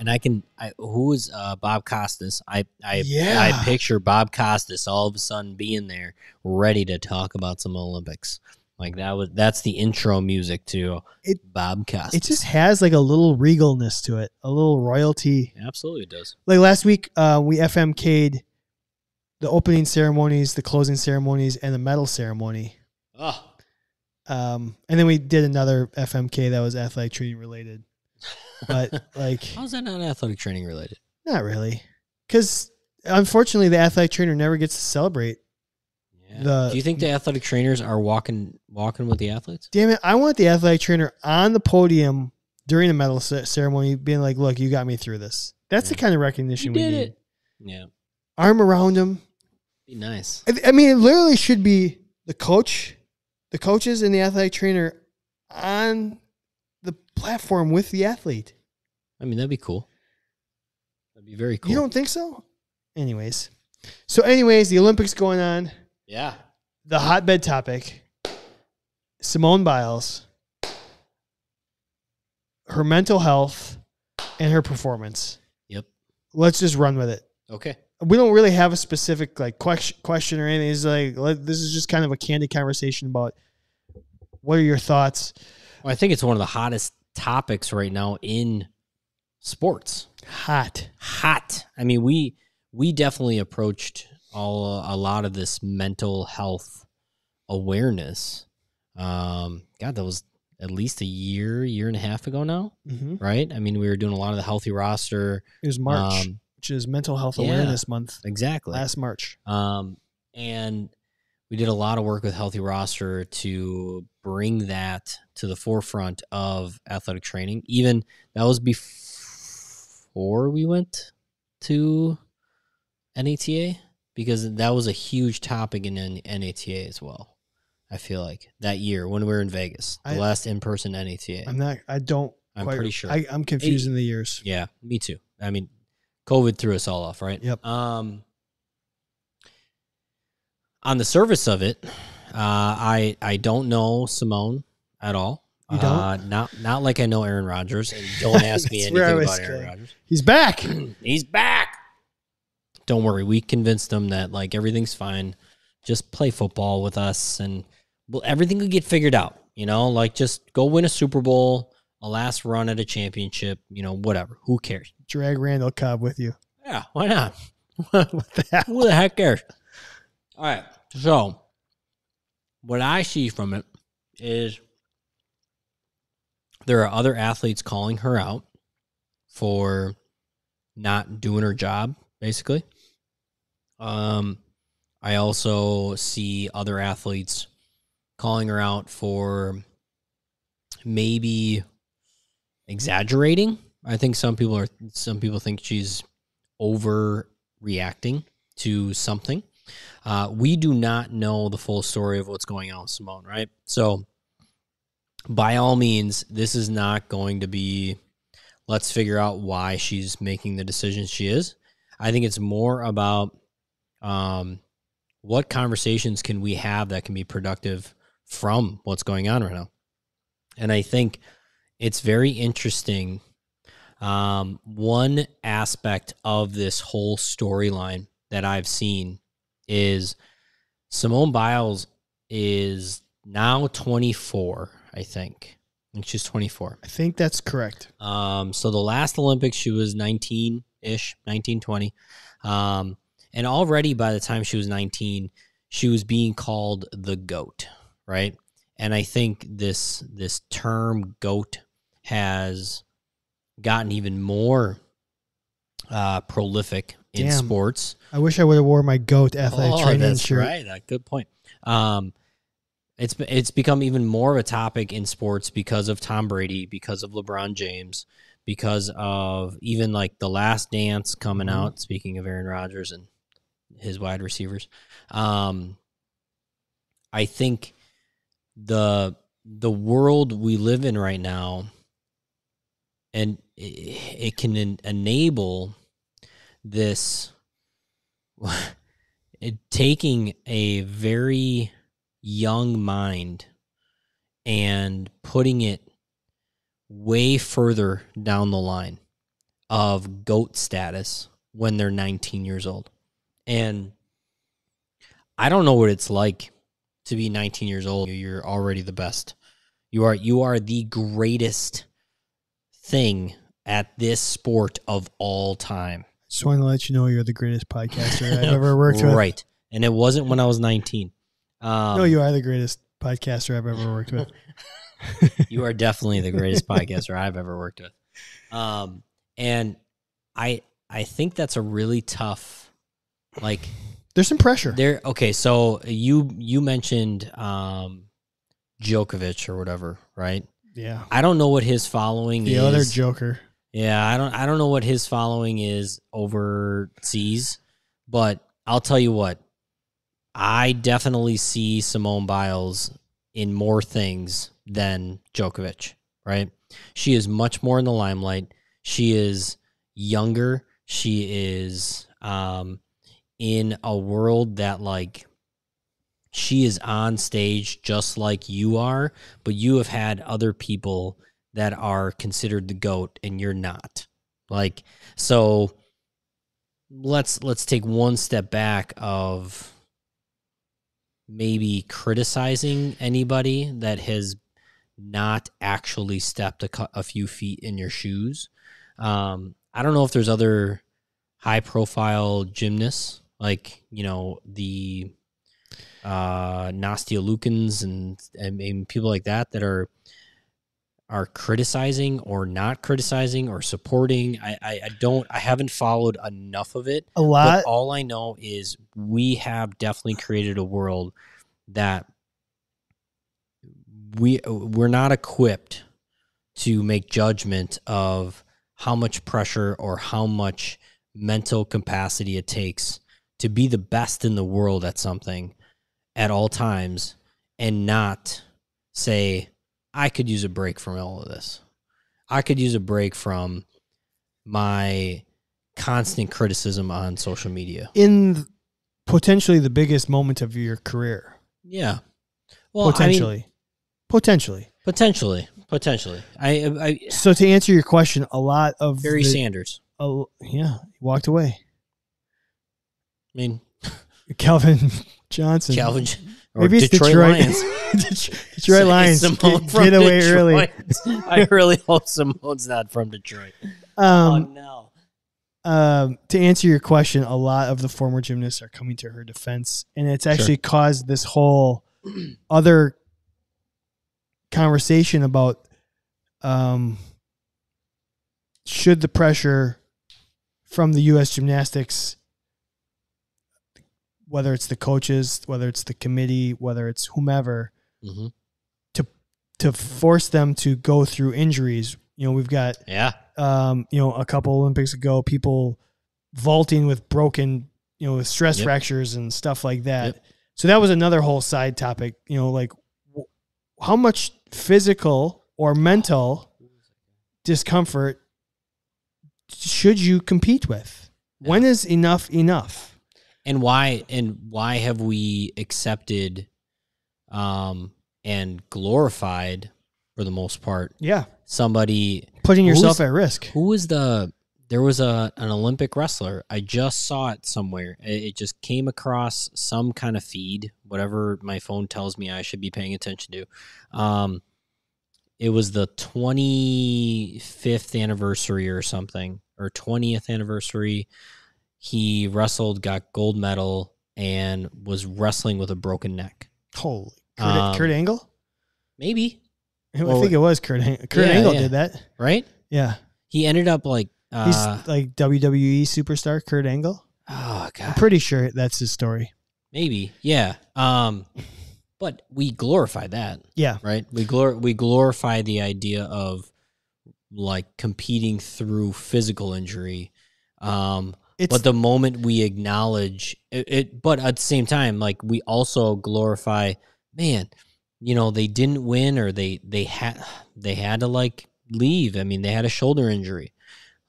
And I can, I, who is uh, Bob Costas? I I, yeah. I picture Bob Costas all of a sudden being there, ready to talk about some Olympics. Like that was, that's the intro music to it, Bob Costas. It just has like a little regalness to it, a little royalty. Absolutely, it does. Like last week, uh, we F M K'd the opening ceremonies, the closing ceremonies, and the medal ceremony. Oh. Um, and then we did another F M K that was athletic training related. But like, how is that not athletic training related? Not really, because unfortunately, the athletic trainer never gets to celebrate. The, do you think the athletic trainers are walking walking with the athletes? Damn it, I want the athletic trainer on the podium during the medal ceremony being like, look, you got me through this. That's yeah. the kind of recognition we need. It. Yeah. Arm around him. Be nice. I, I mean, it literally should be the coach, the coaches and the athletic trainer on the platform with the athlete. I mean, that'd be cool. That'd be very cool. You don't think so? Anyways. So anyways, the Olympics going on. Yeah. The hotbed topic, Simone Biles, her mental health, and her performance. Yep. Let's just run with it. Okay. We don't really have a specific like question, question or anything. It's like let, this is just kind of a candid conversation about what are your thoughts. Well, I think it's one of the hottest topics right now in sports. Hot. Hot. I mean, we we definitely approached all a lot of this mental health awareness um, God, that was at least a year, year and a half ago now, mm-hmm. right? I mean, we were doing a lot of the Healthy Roster. It was March, um, which is Mental Health yeah, Awareness Month. Exactly. Last March. Um, and we did a lot of work with Healthy Roster to bring that to the forefront of athletic training. Even that was before we went to N A T A, because that was a huge topic in N A T A as well. I feel like that year when we were in Vegas, the I, last in-person N A T A. I'm not, I don't, I'm quite, pretty sure. I, I'm confusing the years. Yeah, me too. I mean, COVID threw us all off, right? Yep. Um, on the surface of it, uh, I, I don't know Simone at all. You don't? Uh, not, not like I know Aaron Rodgers. And don't ask me anything about scared. Aaron Rodgers. He's back. He's back. Don't worry. We convinced him that like everything's fine. Just play football with us and well, everything will get figured out, you know, like just go win a Super Bowl, a last run at a championship, you know, whatever. Who cares? Drag Randall Cobb with you. Yeah, why not? What the heck? Who the heck cares? All right, so what I see from it is there are other athletes calling her out for not doing her job, basically. Um, I also see other athletes calling her out for maybe exaggerating. I think some people are, some people think she's overreacting to something. Uh, we do not know the full story of what's going on with Simone, right? So by all means, this is not going to be, let's figure out why she's making the decisions she is. I think it's more about, um, what conversations can we have that can be productive from what's going on right now? And I think it's very interesting. Um, one aspect of this whole storyline that I've seen is Simone Biles is now twenty-four, I think. I think she's twenty-four. I think that's correct. Um, so the last Olympics, she was nineteen-ish, nineteen, twenty. Um, And already by the time she was nineteen, she was being called the GOAT, right? And I think this this term GOAT has gotten even more uh, prolific in Damn. sports. I wish I would have worn my GOAT athletic oh, training that's shirt. Right, uh, good point. Um, it's it's become even more of a topic in sports because of Tom Brady, because of LeBron James, because of even like The Last Dance coming mm-hmm. out. Speaking of Aaron Rodgers and his wide receivers. Um, I think the, the world we live in right now, and it, it can en- enable this, it, taking a very young mind and putting it way further down the line of GOAT status when they're nineteen years old. And I don't know what it's like to be nineteen years old. You're already the best. You are you are the greatest thing at this sport of all time. Just wanted to let you know you're the greatest podcaster I've ever worked with. Right. And it wasn't when I was nineteen. Um, no, you are the greatest podcaster I've ever worked with. You are definitely the greatest podcaster I've ever worked with. Um, and I I think that's a really tough... Like there's some pressure there. Okay. So you, you mentioned, um, Djokovic or whatever, right? Yeah. I don't know what his following the is. The other Joker. Yeah. I don't, I don't know what his following is overseas, but I'll tell you what, I definitely see Simone Biles in more things than Djokovic, right? She is much more in the limelight. She is younger. She is, um, in a world that like she is on stage just like you are, but you have had other people that are considered the GOAT and you're not. Like, so let's, let's take one step back of maybe criticizing anybody that has not actually stepped a, a few feet in your shoes. Um, I don't know if there's other high profile gymnasts, like, you know, the uh, Nastya Lukens and, and, and people like that that are are criticizing or not criticizing or supporting. I, I, I don't, I haven't followed enough of it. A lot. But all I know is we have definitely created a world that we, we're not equipped to make judgment of how much pressure or how much mental capacity it takes to be the best in the world at something at all times and not say, I could use a break from all of this. I could use a break from my constant criticism on social media. In potentially the biggest moment of your career. Yeah. Well, potentially. I mean, potentially. Potentially. Potentially. I, I So to answer your question, a lot of Barry the, Sanders. Oh, yeah, he walked away. I mean, Calvin Johnson. Calvin or maybe it's Detroit, Detroit Lions. Detroit Lions. Simone get, get away Detroit. Early. I really hope Simone's not from Detroit. Um, oh, no. Um, to answer your question, a lot of the former gymnasts are coming to her defense, and it's actually sure. caused this whole other conversation about um, should the pressure from the U S gymnastics, whether it's the coaches, whether it's the committee, whether it's whomever, mm-hmm. to to force them to go through injuries. You know, we've got yeah, um, you know, a couple Olympics ago, people vaulting with broken, you know, with stress yep. fractures and stuff like that. Yep. So that was another whole side topic. You know, like w how much physical or mental discomfort should you compete with? Yeah. When is enough enough? And why and why have we accepted um, and glorified, for the most part, yeah, somebody putting yourself at risk? Who was the there was a an Olympic wrestler. I just saw it somewhere. It, it just came across some kind of feed, whatever my phone tells me I should be paying attention to. Um, it was the twenty-fifth anniversary or something, or twentieth anniversary. He wrestled, got gold medal, and was wrestling with a broken neck. Holy. Kurt, um, Kurt Angle? Maybe. I well, think it was Kurt Angle. Kurt yeah, Angle yeah. did that. Right? Yeah. He ended up like... Uh, he's like W W E superstar Kurt Angle? Oh, God. I'm pretty sure that's his story. Maybe. Yeah. Um, but we glorify that. Yeah. Right? We, glor we glorify the idea of like competing through physical injury. Um It's, but the moment we acknowledge it, it, but at the same time, like we also glorify, man, you know, they didn't win or they, they had, they had to like leave. I mean, they had a shoulder injury.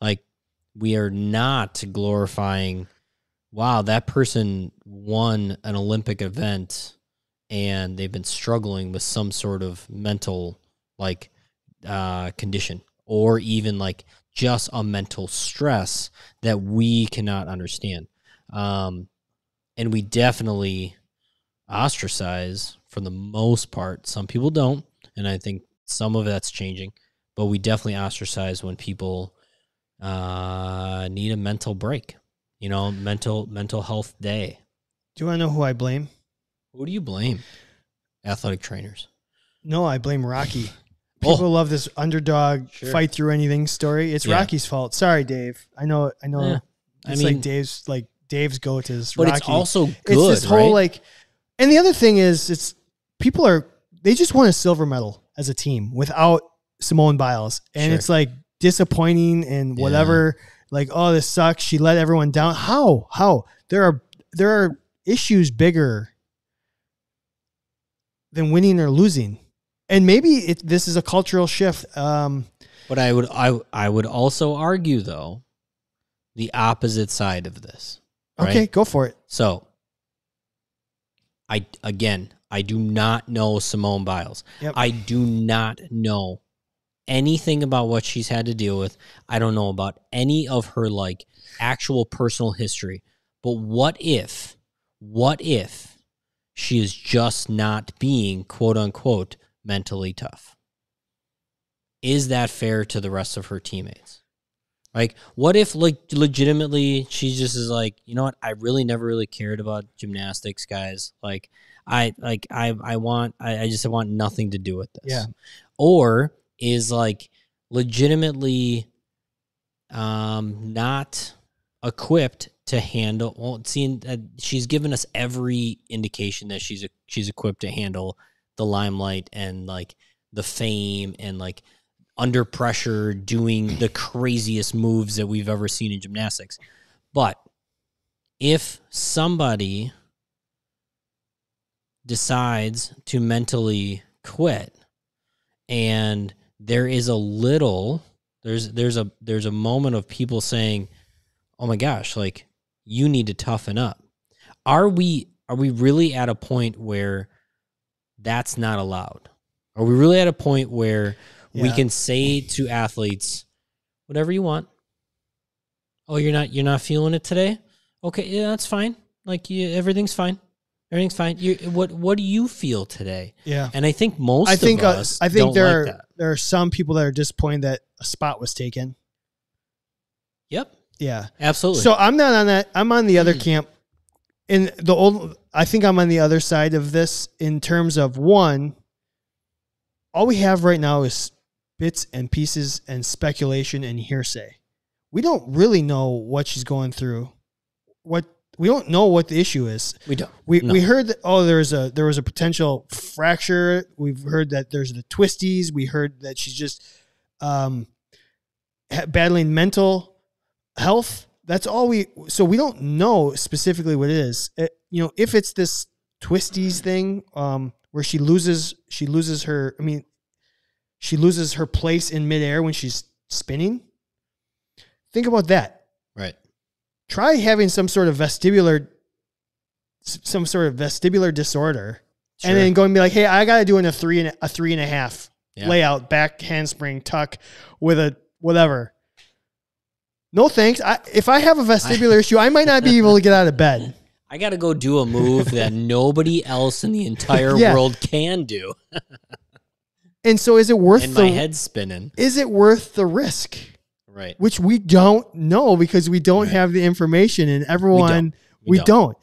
Like we are not glorifying, wow, that person won an Olympic event and they've been struggling with some sort of mental like uh, condition or even like just a mental stress that we cannot understand. Um, and we definitely ostracize, for the most part. Some people don't, and I think some of that's changing, but we definitely ostracize when people uh, need a mental break, you know, mental mental health day. Do you want to know who I blame? Who do you blame? Athletic trainers. No, I blame Rocky. People oh. love this underdog sure. fight through anything story. It's yeah. Rocky's fault. Sorry, Dave. I know. I know. Yeah. It's I mean, like Dave's like Dave's goat is Rocky. But it's also good. It's this whole right? like, and the other thing is, it's people are they just won a silver medal as a team without Simone Biles, and sure. it's like disappointing and whatever. Yeah. Like, oh, this sucks. She let everyone down. How? How? There are there are issues bigger than winning or losing. And maybe it, this is a cultural shift. Um, but I would, I, I would also argue, though, the opposite side of this. Right? Okay, go for it. So, I again, I do not know Simone Biles. Yep. I do not know anything about what she's had to deal with. I don't know about any of her, like, actual personal history. But what if, what if she is just not being, quote-unquote, mentally tough? Is that fair to the rest of her teammates? Like, what if, like, legitimately she just is like, you know what? I really never really cared about gymnastics, guys. Like, I like I I want I, I just want nothing to do with this. Yeah. Or is like legitimately um not equipped to handle. Well, seeing uh, she's given us every indication that she's a, she's equipped to handle the limelight and like the fame and like under pressure doing the craziest moves that we've ever seen in gymnastics. But if somebody decides to mentally quit and there is a little there's there's a there's a moment of people saying, oh my gosh, like you need to toughen up. Are we are we really at a point where that's not allowed? Are we really at a point where yeah. we can say to athletes, whatever you want? Oh, you're not you're not feeling it today? Okay, yeah, that's fine. Like you, everything's fine. Everything's fine. You, what What do you feel today? Yeah, and I think most I think, of us. Uh, I think don't there like are that. There are some people that are disappointed that a spot was taken. Yep. Yeah. Absolutely. So I'm not on that. I'm on the other camp. In the old, I think I'm on the other side of this in terms of one. All we have right now is bits and pieces and speculation and hearsay. We don't really know what she's going through. What. We don't know what the issue is. We don't. We no. we heard that oh there's a there was a potential fracture. We've heard that there's the twisties. We heard that she's just um battling mental health. That's all we so we don't know specifically what it is. It, you know, if it's this twisties thing um where she loses she loses her I mean she loses her place in midair when she's spinning. Think about that. Right. Try having some sort of vestibular, some sort of vestibular disorder, sure. and then going and be like, "Hey, I got to do in a three and a three and a half yeah. layout, back handspring tuck with a whatever." No thanks. I, if I have a vestibular I, issue, I might not be able to get out of bed. I got to go do a move that nobody else in the entire yeah. world can do. And so, is it worth? And the, my head's spinning. Is it worth the risk? Right. Which we don't know because we don't right. have the information and everyone, we don't. We we don't. don't.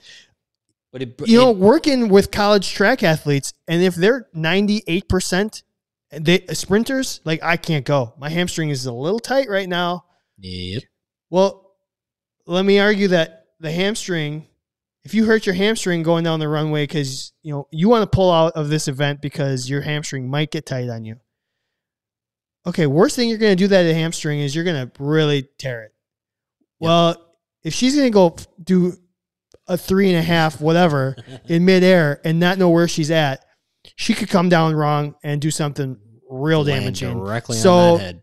But it, you it, know, working with college track athletes, and if they're ninety-eight percent they, sprinters, like I can't go. My hamstring is a little tight right now. Yep. Well, let me argue that the hamstring, if you hurt your hamstring going down the runway because, you know, you want to pull out of this event because your hamstring might get tight on you. Okay, worst thing you're going to do that at hamstring is you're going to really tear it. Yep. Well, if she's going to go do a three and a half whatever in midair and not know where she's at, she could come down wrong and do something real damaging. Land directly so on that head.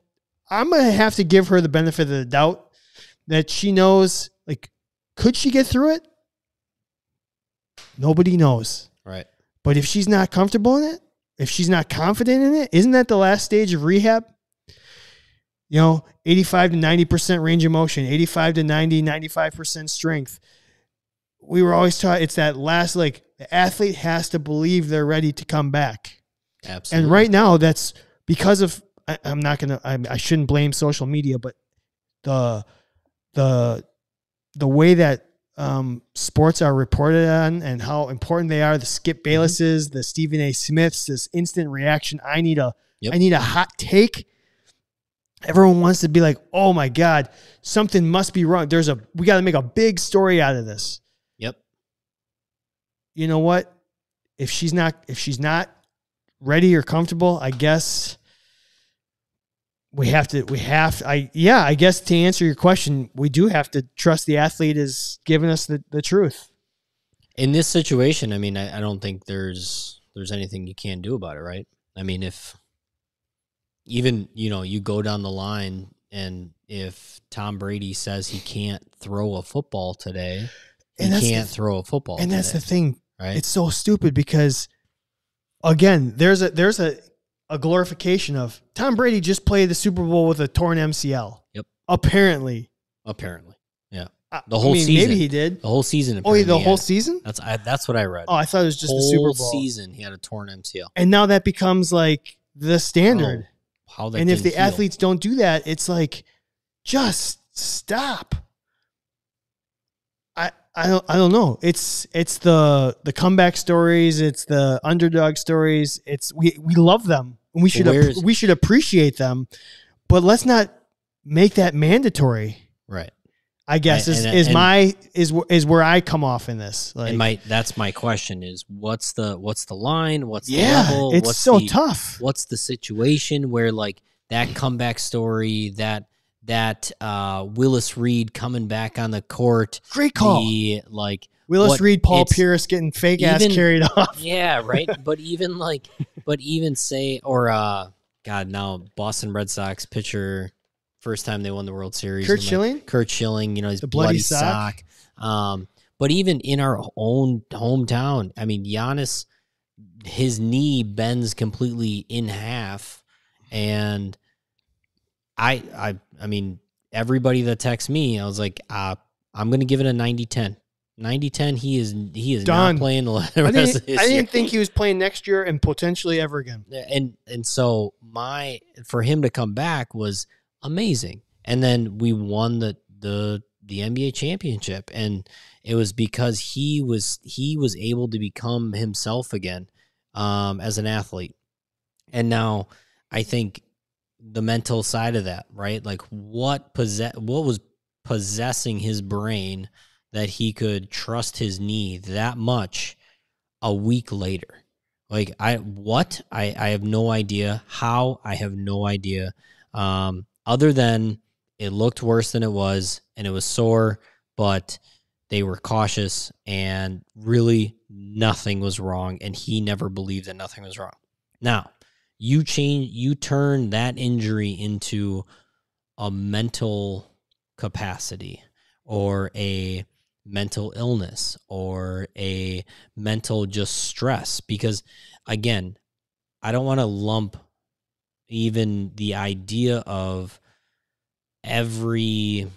I'm going to have to give her the benefit of the doubt that she knows, like, could she get through it? Nobody knows. Right. But if she's not comfortable in it, if she's not confident in it, isn't that the last stage of rehab? You know, eighty-five to ninety percent range of motion, eighty-five to ninety, ninety-five percent strength. We were always taught it's that last, like, the athlete has to believe they're ready to come back. Absolutely. And right now, that's because of, I, I'm not going to, I shouldn't blame social media, but the, the, the way that, Um, sports are reported on and how important they are. The Skip Baylesses, the Stephen A. Smiths, this instant reaction. I need a, yep. I need a hot take. Everyone wants to be like, oh my God, something must be wrong. There's a, we got to make a big story out of this. Yep. You know what? If she's not, if she's not ready or comfortable, I guess we have to, we have, I, yeah, I guess to answer your question, we do have to trust the athlete is giving us the, the truth. In this situation, I mean, I, I don't think there's, there's anything you can do about it, right? I mean, if even, you know, you go down the line and if Tom Brady says he can't throw a football today, he can't throw a football. And that's the thing, right? It's so stupid because again, there's a, there's a, a glorification of Tom Brady just played the Super Bowl with a torn M C L. Yep. Apparently. Apparently. Yeah. The whole I mean, season. Maybe he did. The whole season. Oh, the whole season? That's I, that's what I read. Oh, I thought it was just whole the Super Bowl. The whole season he had a torn M C L. And now that becomes like the standard. Oh, how they And if the heal. athletes don't do that, it's like, just stop. I I don't I don't know. It's it's the the comeback stories. It's the underdog stories. It's we we love them and we should ap- we should appreciate them, but let's not make that mandatory. Right. I guess and, is, and, is and, my is is where I come off in this. Like, and my that's my question is what's the what's the line? What's yeah, the level? It's what's so the, tough. What's the situation where like that comeback story, that that uh, Willis Reed coming back on the court, great call. The, like Willis what, Reed, Paul Pierce getting fake even, ass carried off. Yeah, right. But even like, but even say or uh, God, now Boston Red Sox pitcher. First time they won the World Series. Kurt like, Schilling? Kurt Schilling, you know, his the bloody, bloody sock. sock. Um, but even in our own hometown, I mean, Giannis, his knee bends completely in half. And I I, I mean, everybody that texts me, I was like, uh, I'm going to give it a ninety ten. ninety ten, he is he is Done. Not playing the rest I didn't, of this I didn't year. Think he was playing next year and potentially ever again. And, and so my for him to come back was amazing. And then we won the, the the N B A championship, and it was because he was he was able to become himself again um, as an athlete. And now I think the mental side of that, right? Like what possess what was possessing his brain that he could trust his knee that much a week later? Like I what I I have no idea how I have no idea. Um, Other than it looked worse than it was, and it was sore, but they were cautious, and really nothing was wrong, and he never believed that nothing was wrong. Now, you change, you turn that injury into a mental capacity or a mental illness or a mental just stress because, again, I don't want to lump even the idea of every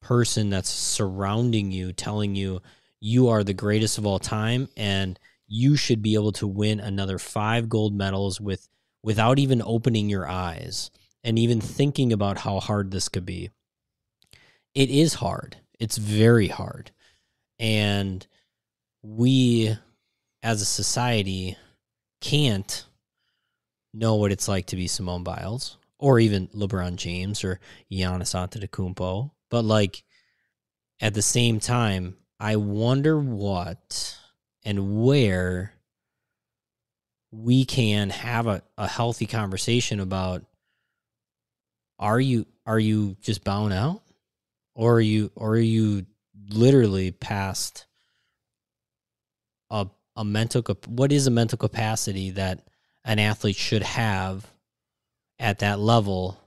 person that's surrounding you telling you you are the greatest of all time and you should be able to win another five gold medals with without even opening your eyes and even thinking about how hard this could be. It is hard. It's very hard. And we as a society can't know what it's like to be Simone Biles or even LeBron James or Giannis Antetokounmpo. But like at the same time, I wonder what and where we can have a, a healthy conversation about are you are you just bowing out? Or are you or are you literally past a a mental what is a mental capacity that an athlete should have at that level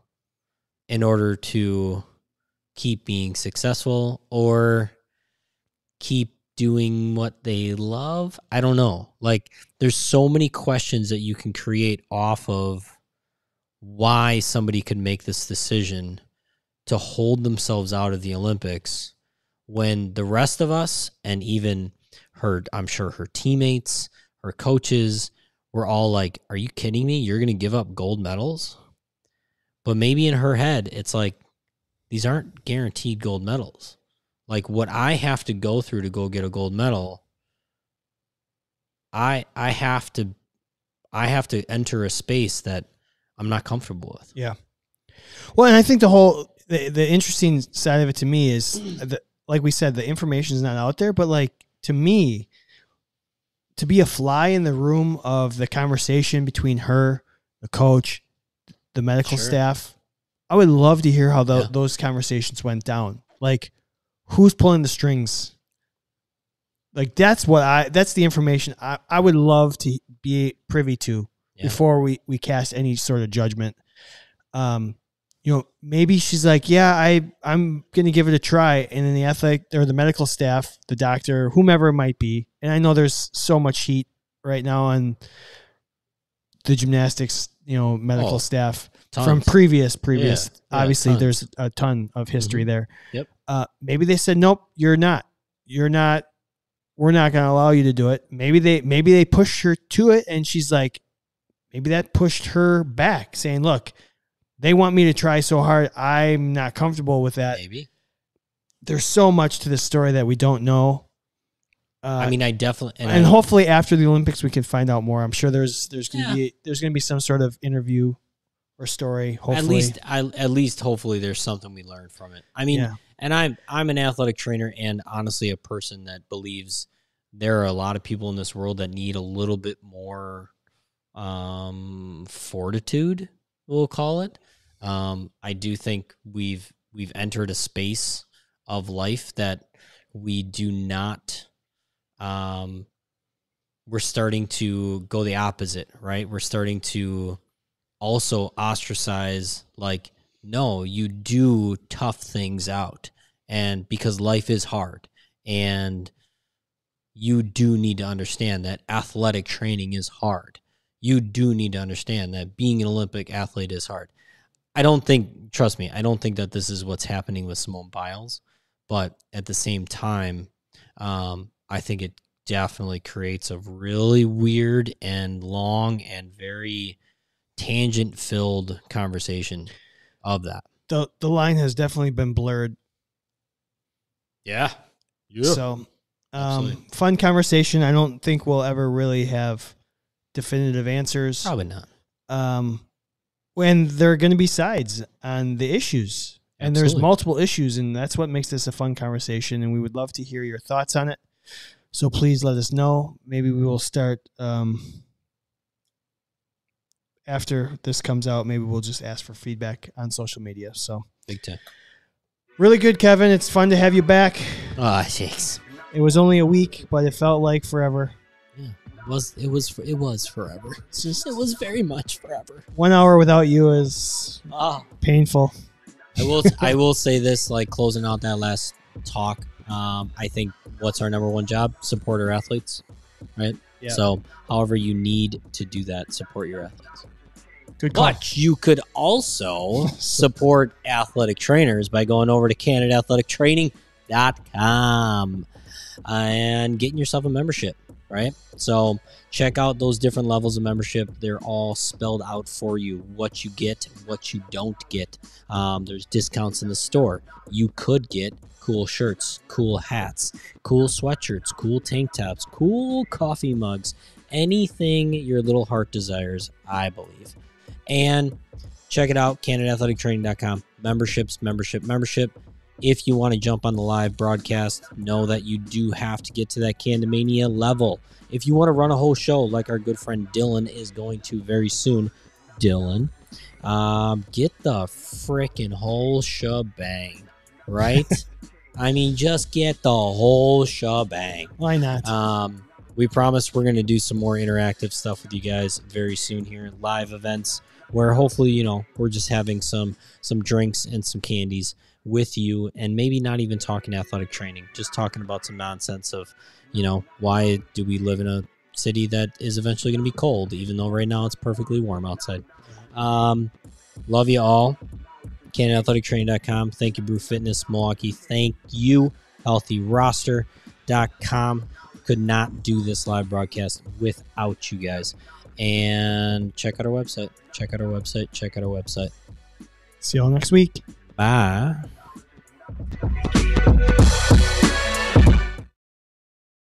in order to keep being successful or keep doing what they love? I don't know. Like, there's so many questions that you can create off of why somebody could make this decision to hold themselves out of the Olympics when the rest of us and even her, I'm sure her teammates, her coaches, we're all like, are you kidding me? You're going to give up gold medals? But maybe in her head, it's like, these aren't guaranteed gold medals. Like what I have to go through to go get a gold medal, I I have to I have to enter a space that I'm not comfortable with. Yeah. Well, and I think the whole, the, the interesting side of it to me is, the, like we said, the information is not out there, but like to me, to be a fly in the room of the conversation between her, the coach, the medical sure. staff, I would love to hear how the, yeah. those conversations went down. Like, who's pulling the strings? Like, that's what I, that's the information I, I would love to be privy to yeah. before we, we cast any sort of judgment. Um, you know, maybe she's like, yeah, I, I'm going to give it a try. And then the athletic or the medical staff, the doctor, whomever it might be, and I know there's so much heat right now on the gymnastics, you know, medical oh, staff tons. From previous, previous. Yeah, obviously, yeah, there's a ton of history mm-hmm. there. Yep. Uh, maybe they said, nope, you're not. You're not. We're not going to allow you to do it. Maybe they maybe they pushed her to it, and she's like, maybe that pushed her back, saying, look, They want me to try so hard. I'm not comfortable with that. Maybe. There's so much to this story that we don't know. Uh, I mean, I definitely and, and I, hopefully after the Olympics we can find out more. I'm sure there's there's gonna yeah. be there's gonna be some sort of interview or story. Hopefully, at least I, at least hopefully there's something we learned from it. I mean, yeah. and I'm I'm an athletic trainer and honestly a person that believes there are a lot of people in this world that need a little bit more um, fortitude. We'll call it. Um, I do think we've we've entered a space of life that we do not. Um, we're starting to go the opposite, right? We're starting to also ostracize, like, no, you do tough things out, and because life is hard, and you do need to understand that athletic training is hard. You do need to understand that being an Olympic athlete is hard. I don't think, trust me, I don't think that this is what's happening with Simone Biles, but at the same time, um, I think it definitely creates a really weird and long and very tangent-filled conversation of that. The the line has definitely been blurred. Yeah. yeah. So, um, fun conversation. I don't think we'll ever really have definitive answers. Probably not. Um, when there are going to be sides on the issues. And Absolutely. There's multiple issues, and that's what makes this a fun conversation, and we would love to hear your thoughts on it. So please let us know. Maybe we will start um, after this comes out. Maybe we'll just ask for feedback on social media. So big time. Really good, Kevin. It's fun to have you back. Ah, oh, thanks. It was only a week, but it felt like forever. Yeah, it was. It was. It was forever. It's just. It was very much forever. One hour without you is oh. painful. I will. I will say this, like closing out that last talk. Um, I think what's our number one job? Support our athletes, right? Yeah. So, however you need to do that, support your athletes. Good call. But you could also support athletic trainers by going over to Candid Athletic Training dot com and getting yourself a membership, right? So, check out those different levels of membership. They're all spelled out for you, what you get, what you don't get. Um, there's discounts in the store. You could get cool shirts, cool hats, cool sweatshirts, cool tank tops, cool coffee mugs, anything your little heart desires, I believe. And check it out, Candid Athletic Training dot com. Memberships, membership, membership. If you want to jump on the live broadcast, know that you do have to get to that Candomania level. If you want to run a whole show like our good friend Dylan is going to very soon, Dylan, um, get the frickin' whole shebang, right? I mean, just get the whole shebang. Why not? Um, we promise we're going to do some more interactive stuff with you guys very soon here, live events where hopefully, you know, we're just having some some drinks and some candies with you, and maybe not even talking athletic training, just talking about some nonsense of, you know, why do we live in a city that is eventually going to be cold, even though right now it's perfectly warm outside. Um, love you all. Candid Athletic Training dot com. Thank you, Brew Fitness Milwaukee. Thank you, Healthy Roster dot com. Could not do this live broadcast without you guys. And check out our website. Check out our website. Check out our website. See y'all next week. Bye.